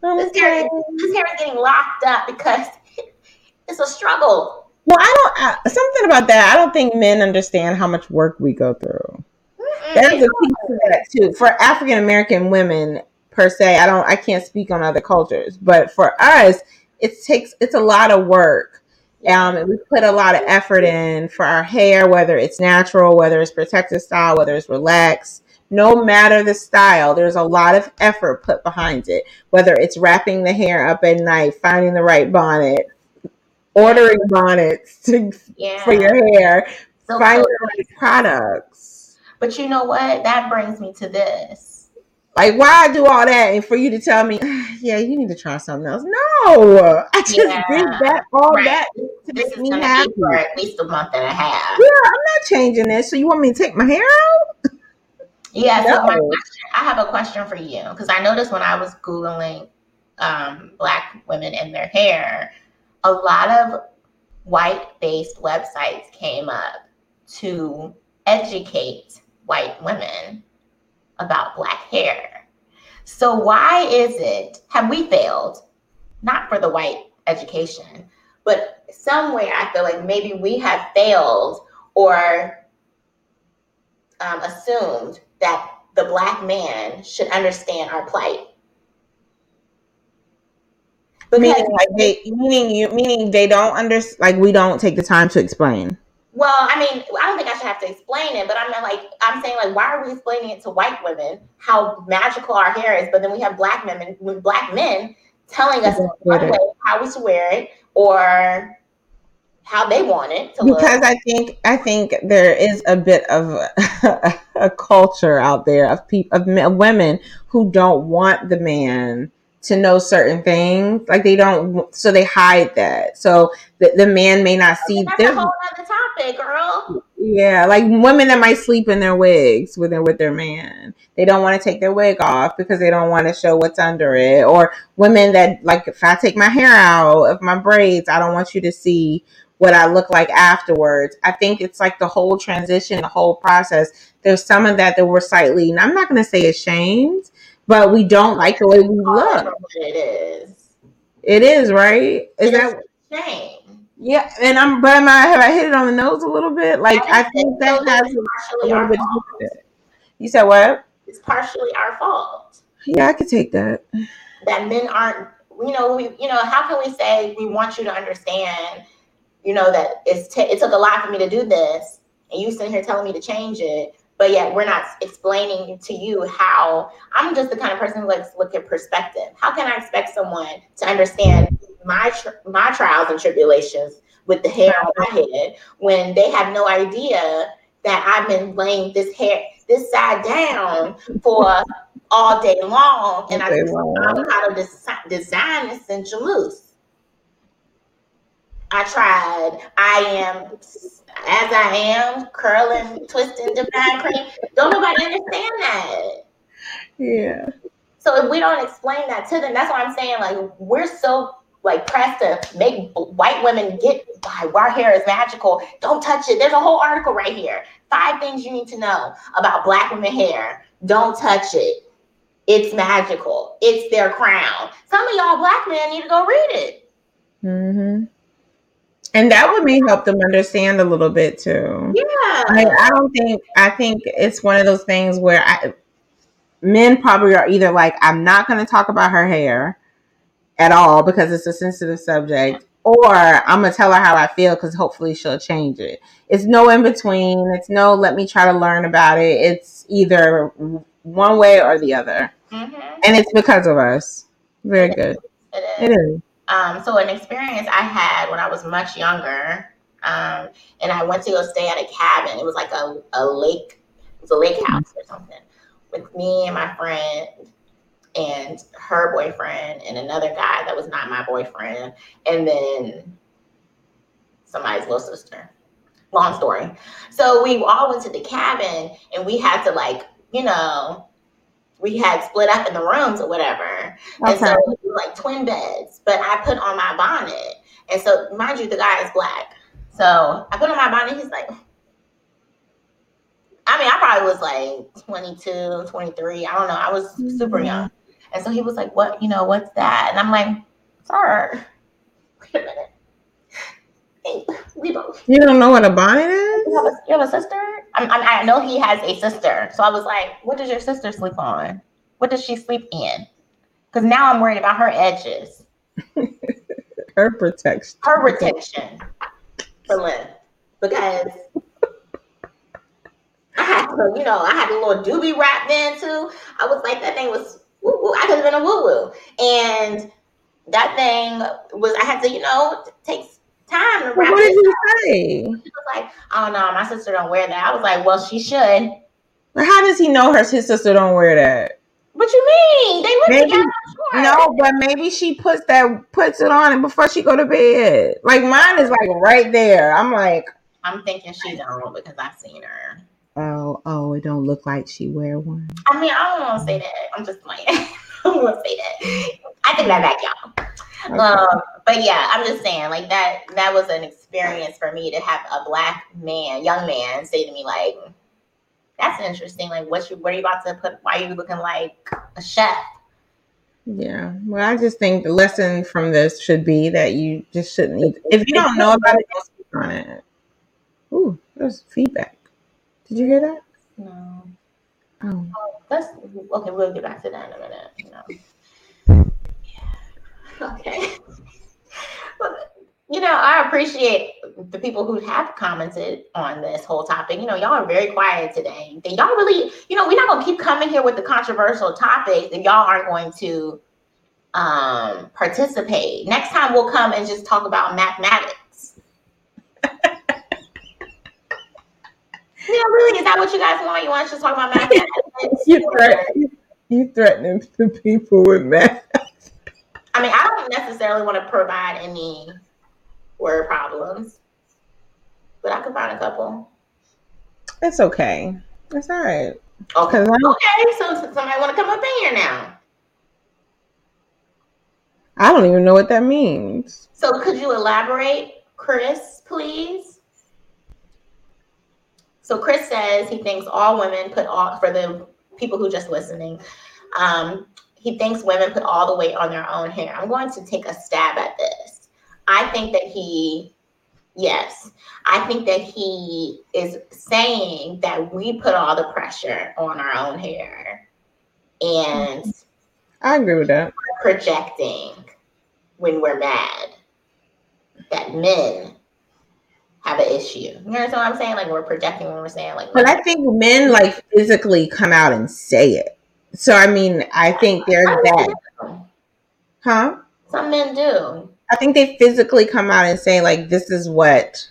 This hair, this hair is getting locked up because it's a struggle. Well, I don't. I, something about that. I don't think men understand how much work we go through. Mm-mm, that is a piece of that too. For African American women per se, I don't. I can't speak on other cultures, but for us, it takes. It's a lot of work. Um, and we put a lot of effort in for our hair, whether it's natural, whether it's protective style, whether it's relaxed. No matter the style, there's a lot of effort put behind it, whether it's wrapping the hair up at night, finding the right bonnet, ordering bonnets to, yeah. for your hair, so finding cool. the right products. But you know what? That brings me to this. Like, why do all that? And for you to tell me, yeah, you need to try something else. No, I just yeah, did that, all right. that to this make me happy. For at least a month and a half. Yeah, I'm not changing this. So you want me to take my hair out? Yeah, no. So my question, I have a question for you. Because I noticed when I was Googling um, Black women and their hair, a lot of white-based websites came up to educate white women about Black hair. So why is it, have we failed, not for the white education, but somewhere I feel like maybe we have failed or um, assumed that the Black man should understand our plight. Because meaning, like they, meaning, you, meaning they don't understand, like we don't take the time to explain. Well, I mean, I don't think I should have to explain it, but I'm not like, I'm saying like, why are we explaining it to white women how magical our hair is? But then we have black men, black men telling us how we should wear it or how they want it to look. Because I think I think there is a bit of a, a culture out there of people of men, women who don't want the man to know certain things, like they don't, so they hide that. So the, the man may not see. That's a whole other topic, girl. Yeah, like women that might sleep in their wigs with their, with their man. They don't want to take their wig off because they don't want to show what's under it. Or women that, like, if I take my hair out of my braids, I don't want you to see what I look like afterwards. I think it's like the whole transition, the whole process. There's some of that that we're slightly, and I'm not going to say ashamed, but we don't like the way we look. It is. It is, right? Is that a shame? Yeah, and I'm. But am I, have I hit it on the nose a little bit? Like I, I think that has a little bit. You said what? It's partially our fault. Yeah, I could take that. That men aren't. You know, we. You know, how can we say we want you to understand? You know that it's. T- it took a lot for me to do this, and you sitting here telling me to change it. But yet we're not explaining to you how. I'm just the kind of person who likes to look at perspective. How can I expect someone to understand my my trials and tribulations with the hair on my head when they have no idea that I've been laying this hair, this side down for all day long, and I just learned how to design this and loose. I tried. I am as I am, curling, twisting, divine cream. Don't nobody understand that. Yeah. So if we don't explain that to them, that's why I'm saying, like, we're so like pressed to make white women get why our hair is magical. Don't touch it. There's a whole article right here. Five things you need to know about black women hair. Don't touch it. It's magical. It's their crown. Some of y'all black men need to go read it. Mm-hmm. And that would may help them understand a little bit too. Yeah. I, I don't think, I think it's one of those things where I, men probably are either like, I'm not going to talk about her hair at all because it's a sensitive subject, or I'm going to tell her how I feel because hopefully she'll change it. It's no in between. It's no, let me try to learn about it. It's either one way or the other. Mm-hmm. And it's because of us. Very it good. Is. It is. It is. Um, so an experience I had when I was much younger, um, and I went to go stay at a cabin. It was like a, a lake, it was a lake house or something, with me and my friend and her boyfriend and another guy that was not my boyfriend, and then somebody's little sister. Long story. So we all went to the cabin, and we had to, like, you know, we had split up in the rooms or whatever. Okay. And so it was like twin beds, but I put on my bonnet. And so, mind you, the guy is black. So I put on my bonnet. He's like, I mean, I probably was like twenty-two, twenty-three. I don't know. I was mm-hmm. super young. And so he was like, what, you know, what's that? And I'm like, sir, wait a minute. Hey, we both. You don't know what a bonnet is? You have a, you have a sister? I'm, I'm, I know he has a sister. So I was like, what does your sister sleep on? What does she sleep in? Because now I'm worried about her edges. her protection. Her protection. For Lynn. Because I had to, you know, I had a little doobie wrap then too. I was like, that thing was woo-woo. I could have been a woo-woo. And that thing was, I had to, you know, take time to wrap. What did you say? He was like, oh no, my sister don't wear that. I was like, well, she should. How does he know her his sister don't wear that? What you mean? They went together. No, but maybe she puts that puts it on and before she go to bed. Like mine is like right there. I'm like, I'm thinking she don't because I've seen her. Oh, oh, it don't look like she wear one. I mean, I don't want to say that. I'm just playing. I don't want to say that. I think that back y'all. Okay. Um, but yeah, I'm just saying like that. That was an experience for me to have a black man, young man, say to me like, "That's interesting. Like, what you? What are you about to put? Why are you looking like a chef?" Yeah, well, I just think the lesson from this should be that you just shouldn't. If you don't know about it, don't speak on it. Ooh, there's feedback. Did you hear that? No. Oh. oh that's, okay, we'll get back to that in a minute. You know. Yeah. Okay. Well, you know, I appreciate the people who have commented on this whole topic. You know, y'all are very quiet today. And y'all really, you know, we're not going to keep coming here with the controversial topics and y'all aren't going to um, participate. Next time we'll come and just talk about mathematics. You know, really, is that what you guys want? You want us to talk about mathematics? you, threaten, you threatening the people with math. I mean, I don't necessarily want to provide any word problems, but I can find a couple. It's okay. It's all right. Okay. Okay. So somebody want to come up in here now? I don't even know what that means. So could you elaborate, Chris, please? So Chris says he thinks all women put all, for the people who just listening, um, he thinks women put all the weight on their own hair. I'm going to take a stab at this. I think that he, yes, I think that he is saying that we put all the pressure on our own hair. And I agree with that. We're projecting when we're mad that men have an issue. You know what I'm saying? Like we're projecting when we're saying like. But I think men like physically come out and say it. So I mean, I think there's that. Huh? Some men do. I think they physically come out and say like, "This is what."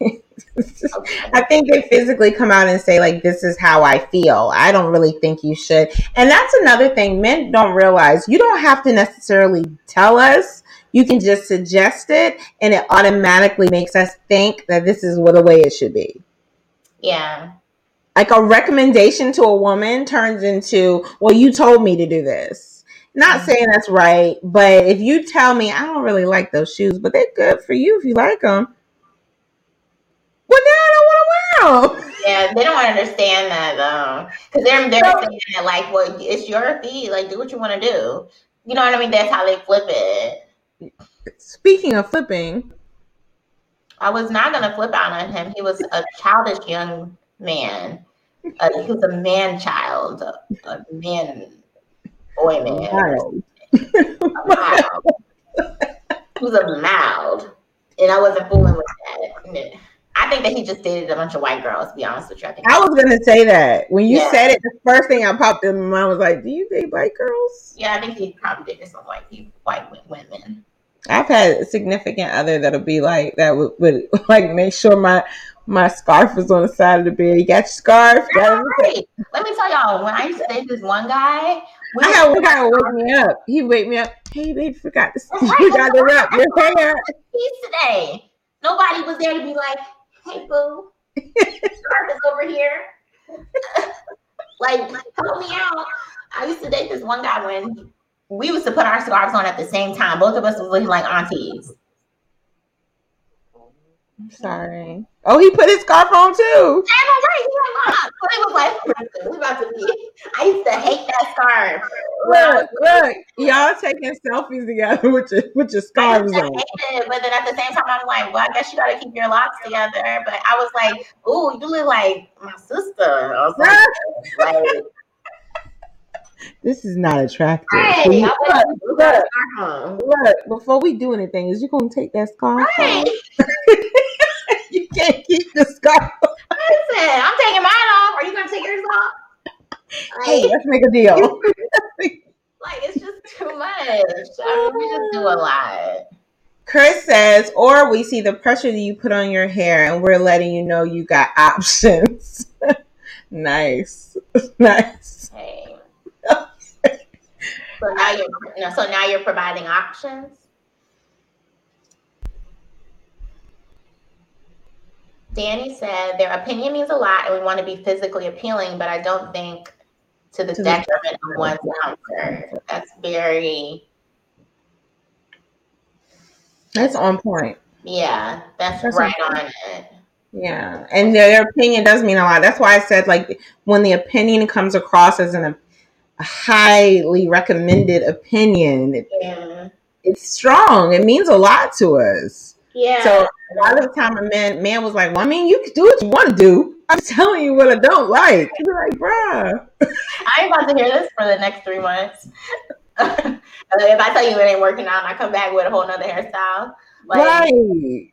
I think they physically come out and say like, "This is how I feel. I don't really think you should." And that's another thing men don't realize. You don't have to necessarily tell us. You can just suggest it, and it automatically makes us think that this is what the way it should be. Yeah. Like a recommendation to a woman turns into, well, you told me to do this. Not mm-hmm. saying that's right, but if you tell me, I don't really like those shoes, but they're good for you if you like them. Well, now I don't want to wear them. Yeah, they don't understand that, though. Because they're, they're so, saying that, like, well, it's your feet. Like, do what you want to do. You know what I mean? That's how they flip it. Speaking of flipping, I was not going to flip out on him. He was a childish young man. Uh, he was a man child, a, a man boy man. Wild. Wild. He was a mild, and I wasn't fooling with that. I think that he just dated a bunch of white girls. To be honest with you, I, think I was going to say that when you yeah. said it. The first thing I popped in my mind was like, "Do you date white girls?" Yeah, I think he probably dated some white people, white women. I've had a significant other that'll be like that would, would like make sure my my scarf was on the side of the bed. You got your scarf? Got right. Let me tell y'all, when I used to date this one guy, we I had one guy who woke me up. He wake me up. Hey, baby, forgot this. Right. You got it up. Your hair. Today, nobody was there to be like, "Hey, boo, scarf is over here." Like, help me out. I used to date this one guy when we used to put our scarves on at the same time. Both of us was looking like aunties. I'm sorry. Oh, he put his scarf on too. I know, right? He was like, "We're we about to be." I used to hate that scarf. Look, look, y'all taking selfies together with your with your scarves on. I hated it, but then at the same time, I'm like, "Well, I guess you got to keep your locks together." But I was like, "Ooh, you look like my sister." I was like, like this is not attractive. Right. You, look, look, look, look, before we do anything, is you gonna take that scarf? Right. You can't keep the scarf. Listen, I'm taking mine off. Are you gonna take yours off? Like, hey, let's make a deal. Like it's just too much. I mean, we just do a lot. Chris says, or we see the pressure that you put on your hair, and we're letting you know you got options. Nice, nice. Hey. So now you're, so now you're providing options. Danny said, their opinion means a lot and we want to be physically appealing, but I don't think to the to detriment the- of one's comfort. That's very... That's on point. Yeah, that's, that's right on, on it. Yeah, and their, their opinion does mean a lot. That's why I said, like, when the opinion comes across as an, a highly recommended opinion, it, yeah. it's strong. It means a lot to us. Yeah. So a lot of the time, a man, man was like, well, I mean, you can do what you want to do. I'm telling you what I don't like. You'd be like, bruh. I'm about to hear this for the next three months. If I tell you it ain't working out, I come back with a whole nother hairstyle. Like, right.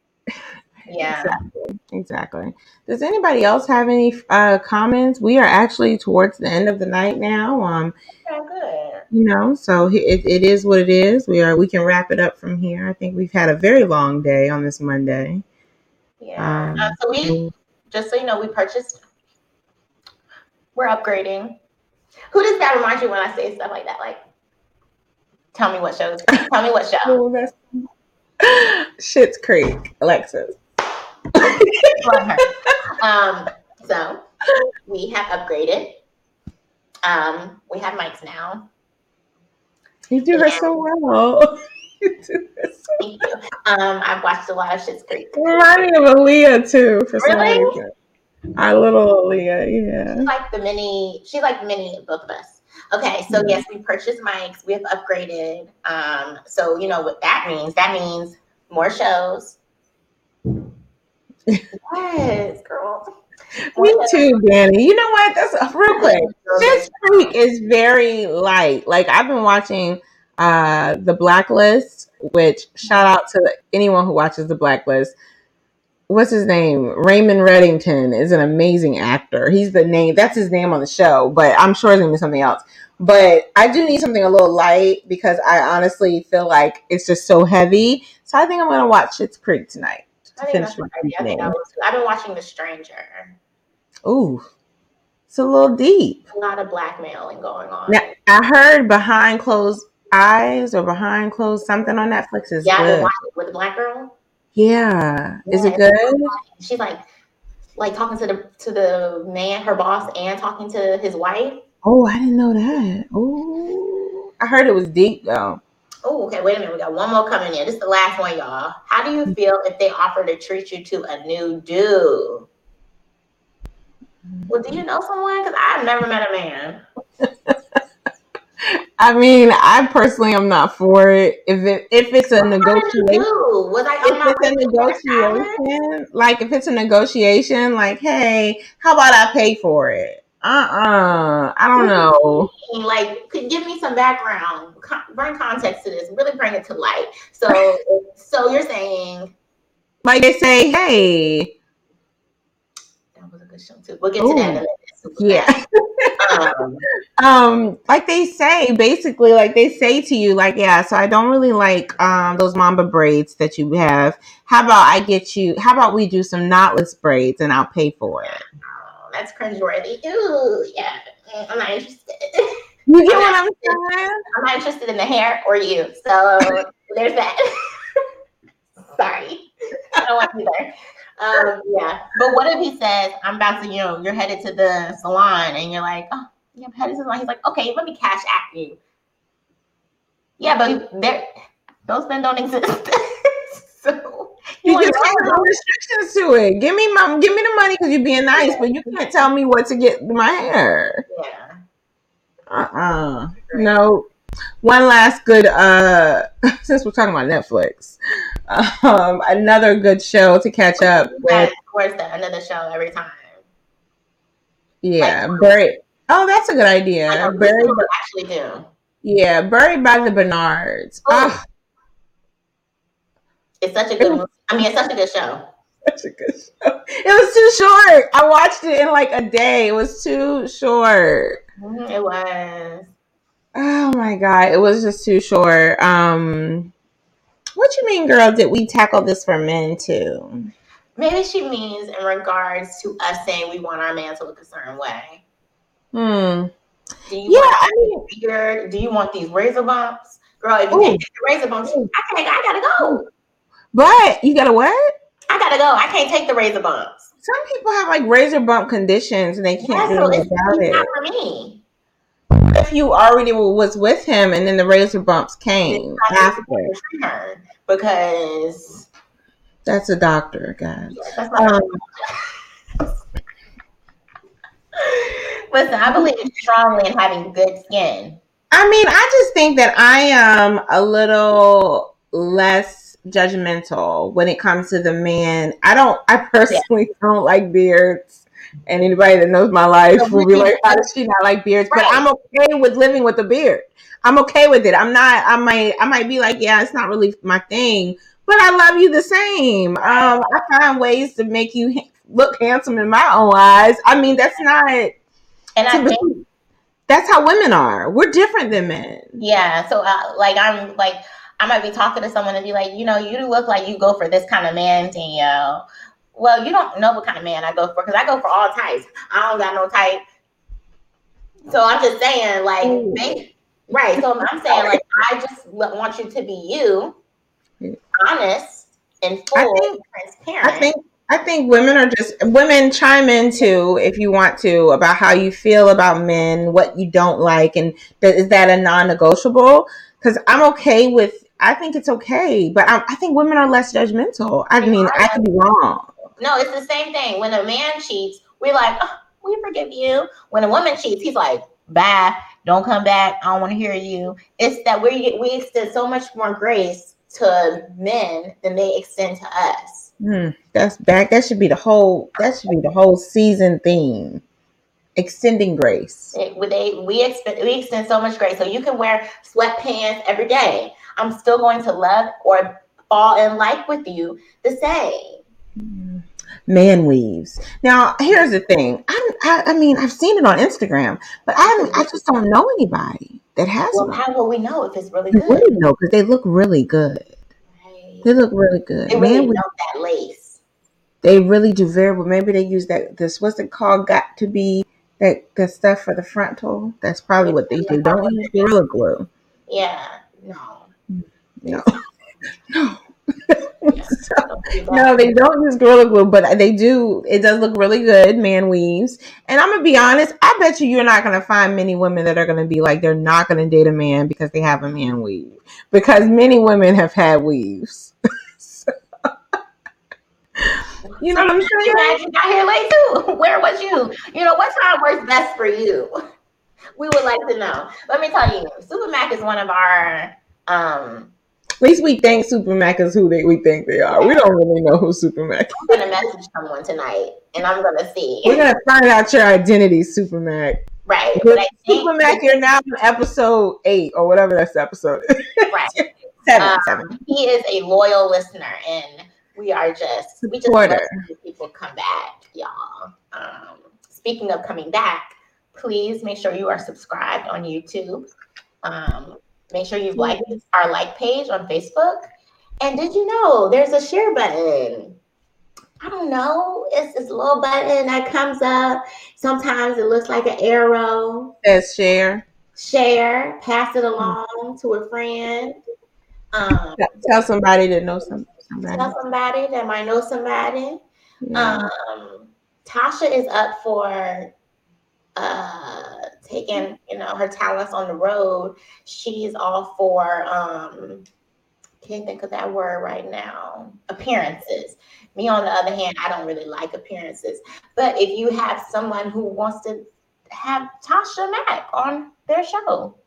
Yeah. Exactly. exactly. Does anybody else have any uh, comments? We are actually towards the end of the night now. Um, oh, good. You know, so it, it is what it is. We are. We can wrap it up from here. I think we've had a very long day on this Monday. Yeah. Um, uh, so we, just so you know, we purchased. We're upgrading. Who does that remind you when I say stuff like that? Like, tell me what show. Tell me what show. Schitt's Creek, Alexis. um, so we have upgraded. Um, we have mics now. You do that so well. You do that so Thank well. You. Um, I've watched a lot of Schitt's Creek. Remind me of Aaliyah too, for really? some reason. Our little Aaliyah, yeah. She's like the mini. She's like mini both of us. Okay, so yes, we purchased mics. We have upgraded. Um, so you know what that means? That means more shows. Yes, girl. Me too, Danny. You know what? That's real quick. This week is very light. Like I've been watching uh, The Blacklist, which shout out to anyone who watches The Blacklist. What's his name? Raymond Reddington is an amazing actor. He's the name. That's his name on the show, but I'm sure it's going to be something else. But I do need something a little light because I honestly feel like it's just so heavy. So I think I'm going to watch Schitt's Creek tonight. I think that's right. I think I was, I've been watching The Stranger. Ooh, it's a little deep. A lot of blackmailing going on. Now, I heard Behind Closed Eyes or Behind Closed something on Netflix is yeah, good. Yeah, I've been watching it with a black girl. Yeah. yeah, is it good? She's like, like talking to the to the man, her boss, and talking to his wife. Oh, I didn't know that. Oh, I heard it was deep though. Oh, okay. Wait a minute, we got one more coming in. This is the last one, y'all. How do you feel if they offer to treat you to a new dude? Well, do you know someone? Because I've never met a man. I mean, I personally am not for it. If it if it's a what negotiation, was I, if it's a negotiation, like if it's a negotiation, like hey, how about I pay for it? Uh-uh, I don't know. Like, could give me some background, Con- bring context to this, really bring it to light. So, so you're saying, like they say, hey, that was a good show too. We'll get to Ooh. that in a minute. Yeah. Um, um, like they say, basically, like they say to you, like, yeah, so I don't really like um those mamba braids that you have. How about I get you, how about we do some knotless braids and I'll pay for it? Oh, that's cringeworthy. Ooh, yeah. I'm not interested. You get what I'm saying? I'm not interested in the hair or you. So there's that. Sorry. I don't want to be there. Um, yeah, but what if he says, I'm about to, you know, you're headed to the salon and you're like, oh, yeah, I'm headed to the salon. He's like, okay, let me cash at you. Yeah, but there, those men don't exist. So you, you just add no restrictions to it. Give me my, give me the money because you're being nice, yeah. but you can't tell me what to get my hair. Yeah. Uh-uh. No. One last good, uh, since we're talking about Netflix, um, another good show to catch up with. Of course, another show every time. Yeah, like, Buried. Oh, that's a good idea. I know, Buried, actually do. Yeah, Buried by the Bernards. Oh. It's such a good movie. I mean, it's such a good show. Such a good show. It was too short. I watched it in like a day. It was too short. It was. Oh my God, it was just too short. Um, what you mean, girl? Did we tackle this for men too? Maybe she means in regards to us saying we want our man to look a certain way. Hmm. Do you yeah, want I mean, beard? Do you want these razor bumps? Girl, if you can't get the razor bumps, ooh. I can't, I gotta go. But you gotta what? I gotta go. I can't take the razor bumps. Some people have like razor bump conditions and they can't yeah, do so it's, without it's it. Not for me. If you already was with him and then the razor bumps came after. Because that's a doctor, guys. Yes, that's not um, listen, I believe strongly in having good skin. I mean, I just think that I am a little less judgmental when it comes to the man. I don't, I personally yeah. don't like beards. And anybody that knows my life so will be like, how does she not like beards? Right. But I'm okay with living with a beard. I'm okay with it. I'm not, I might, I might be like, yeah, it's not really my thing, but I love you the same. Um, I find ways to make you look handsome in my own eyes. I mean, that's not, and I think that's how women are. We're different than men. Yeah. So uh, like, I'm like, I might be talking to someone and be like, you know, you look like you go for this kind of man, Danielle. Well, you don't know what kind of man I go for because I go for all types. I don't got no type. So I'm just saying, like, they, right. So I'm saying, like, I just want you to be you, honest and full I think, transparent. I think I think women are just, women chime in too, if you want to, about how you feel about men, what you don't like, and th- is that a non-negotiable? Because I'm okay with, I think it's okay, but I, I think women are less judgmental. I mean, I could be wrong. No, it's the same thing. When a man cheats, we're like, oh, we forgive you. When a woman cheats, he's like, bye, don't come back. I don't want to hear you. It's that we we extend so much more grace to men than they extend to us. Mm, that's back. That should be the whole. That should be the whole season theme. Extending grace. It, they, we expect we extend so much grace. So you can wear sweatpants every day. I'm still going to love or fall in like with you the same. Man weaves. Now, here's the thing. I, I, I mean, I've seen it on Instagram, but I I just don't know anybody that has well, one. How will we know if it's really good? We wouldn't know because they look really good. Right. They look really good. They really know that lace. They really do very well. Maybe they use that. This what's it called? Got to be that the stuff for the frontal. That's probably it's what they do. Don't use Gorilla Glue. Yeah. No. No. No. So, no, they don't use Gorilla Glue, but they do. It does look really good, man weaves. And I'm gonna be honest, I bet you you're not gonna find many women that are gonna be like they're not gonna date a man because they have a man weave. Because many women have had weaves. So, you know what I'm saying? You guys, you got here late too. Where was you? You know what time works best for you? We would like to know. Let me tell you, Supermac is one of our. um At least we think Supermac is who they, we think they are. We don't really know who Supermac is. I'm going to message someone tonight, and I'm going to see. We're going to find out your identity, Supermac. Right. Supermac, you're now in episode eight, or whatever that's the episode is. Right. seven, um, seven. He is a loyal listener, and we are just, we just love to see people come back, y'all. Um, speaking of coming back, please make sure you are subscribed on YouTube. Um Make sure you like our like page on Facebook. And did you know there's a share button? I don't know. It's this little button that comes up. Sometimes it looks like an arrow. That's share. Share. Pass it along mm-hmm. to a friend. Um, tell somebody that knows somebody. Tell somebody that might know somebody. Yeah. Um, Tasha is up for... Uh, taking, you know, her talents on the road. She's all for, um, can't think of that word right now, appearances. Me, on the other hand, I don't really like appearances. But if you have someone who wants to have Tasha Mack on their show.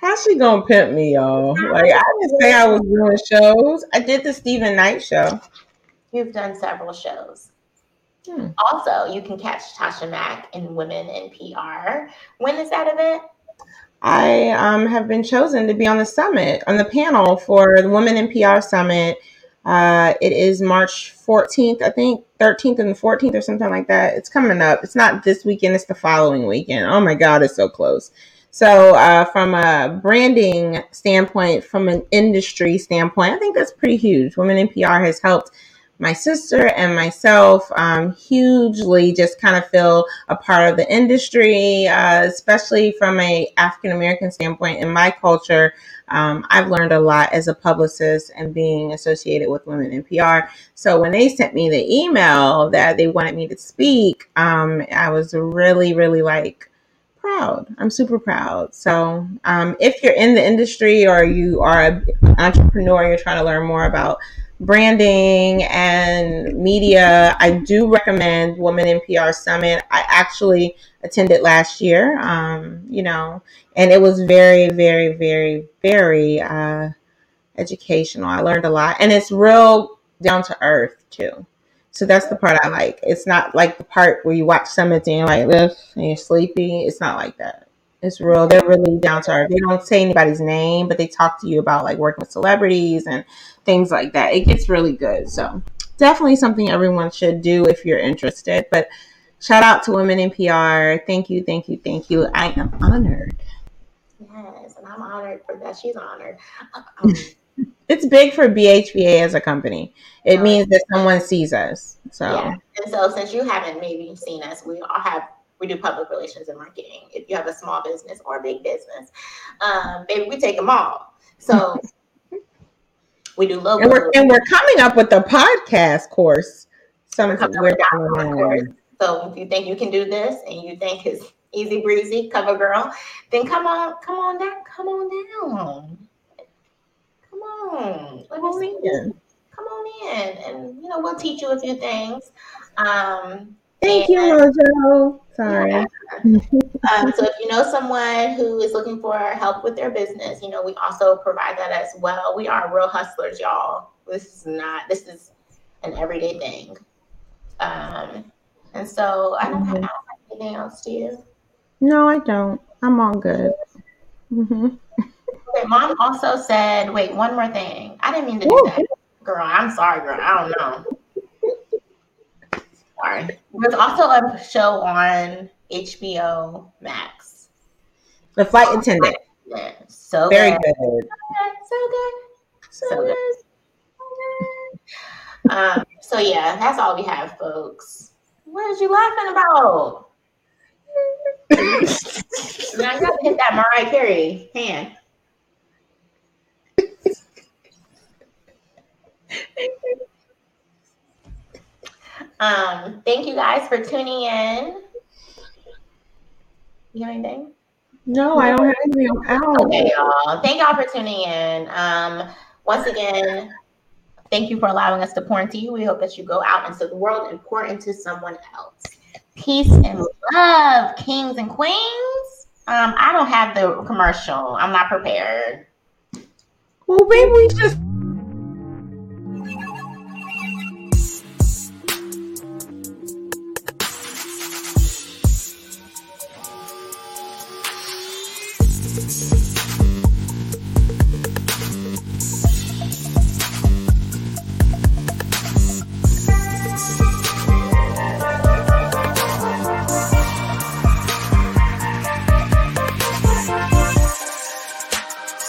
How's she gonna pimp me, y'all? Like, I didn't say I was doing shows. I did the Stephen Knight show. You've done several shows. Hmm. Also, you can catch Tasha Mack in Women in P R. When is that event? I um, have been chosen to be on the summit, on the panel for the Women in P R Summit. Uh, it is March fourteenth, I think, thirteenth and the fourteenth or something like that. It's coming up. It's not this weekend. It's the following weekend. Oh, my God. It's so close. So uh, from a branding standpoint, from an industry standpoint, I think that's pretty huge. Women in P R has helped my sister and myself um, hugely just kind of feel a part of the industry, uh, especially from a African-American standpoint in my culture. Um, I've learned a lot as a publicist and being associated with Women in P R. So when they sent me the email that they wanted me to speak, um, I was really, really like proud. I'm super proud. So um, if you're in the industry or you are an entrepreneur, you're trying to learn more about branding and media, I do recommend Women in P R Summit. I actually attended last year, um, you know, and it was very, very, very, very uh, educational. I learned a lot, and it's real down to earth too. So that's the part I like. It's not like the part where you watch summits and you're like this and you're sleepy. It's not like that. It's real. They're really down to earth. They don't say anybody's name, but they talk to you about like working with celebrities and things like that. It gets really good. So definitely something everyone should do if you're interested. But shout out to Women in P R. Thank you, thank you, thank you. I am honored. Yes, and I'm honored for that. She's honored. Um, it's big for B H B A as a company. It um, means that someone sees us. So yeah. And so since you haven't maybe seen us, we all have. We do public relations and marketing. If you have a small business or a big business, um, baby, we take them all. So we do local. And we're, and we're coming up with a podcast course. Some we're we're doing course. So if you think you can do this and you think it's easy breezy, cover girl, then come on, come on down, come on down. Come on. Let me see you. Come on in. And, you know, we'll teach you a few things. Um, Thank you, Mojo. Sorry. Yeah. Um, so if you know someone who is looking for help with their business, you know, we also provide that as well. We are real hustlers, y'all. This is not, this is an everyday thing. Um, and so I don't mm-hmm. have anything else, do you? No, I don't. I'm all good. Mm-hmm. Okay, Mom also said, wait, one more thing. I didn't mean to do Ooh. that. Girl, I'm sorry, girl. I don't know. Sorry. There's also a show on H B O Max. The Flight Attendant. Yeah. So Very good. good. So good. So, so good. good. um, so yeah, that's all we have, folks. What is you laughing about? Now you gotta hit that Mariah Carey hand. Um, thank you guys for tuning in. You have anything? No, I don't have anything. Out. Okay, y'all. Thank y'all for tuning in. Um, once again, thank you for allowing us to pour into you. We hope that you go out into the world and pour into someone else. Peace and love, kings and queens. Um, I don't have the commercial. I'm not prepared. Well, maybe we just... We'll be right back.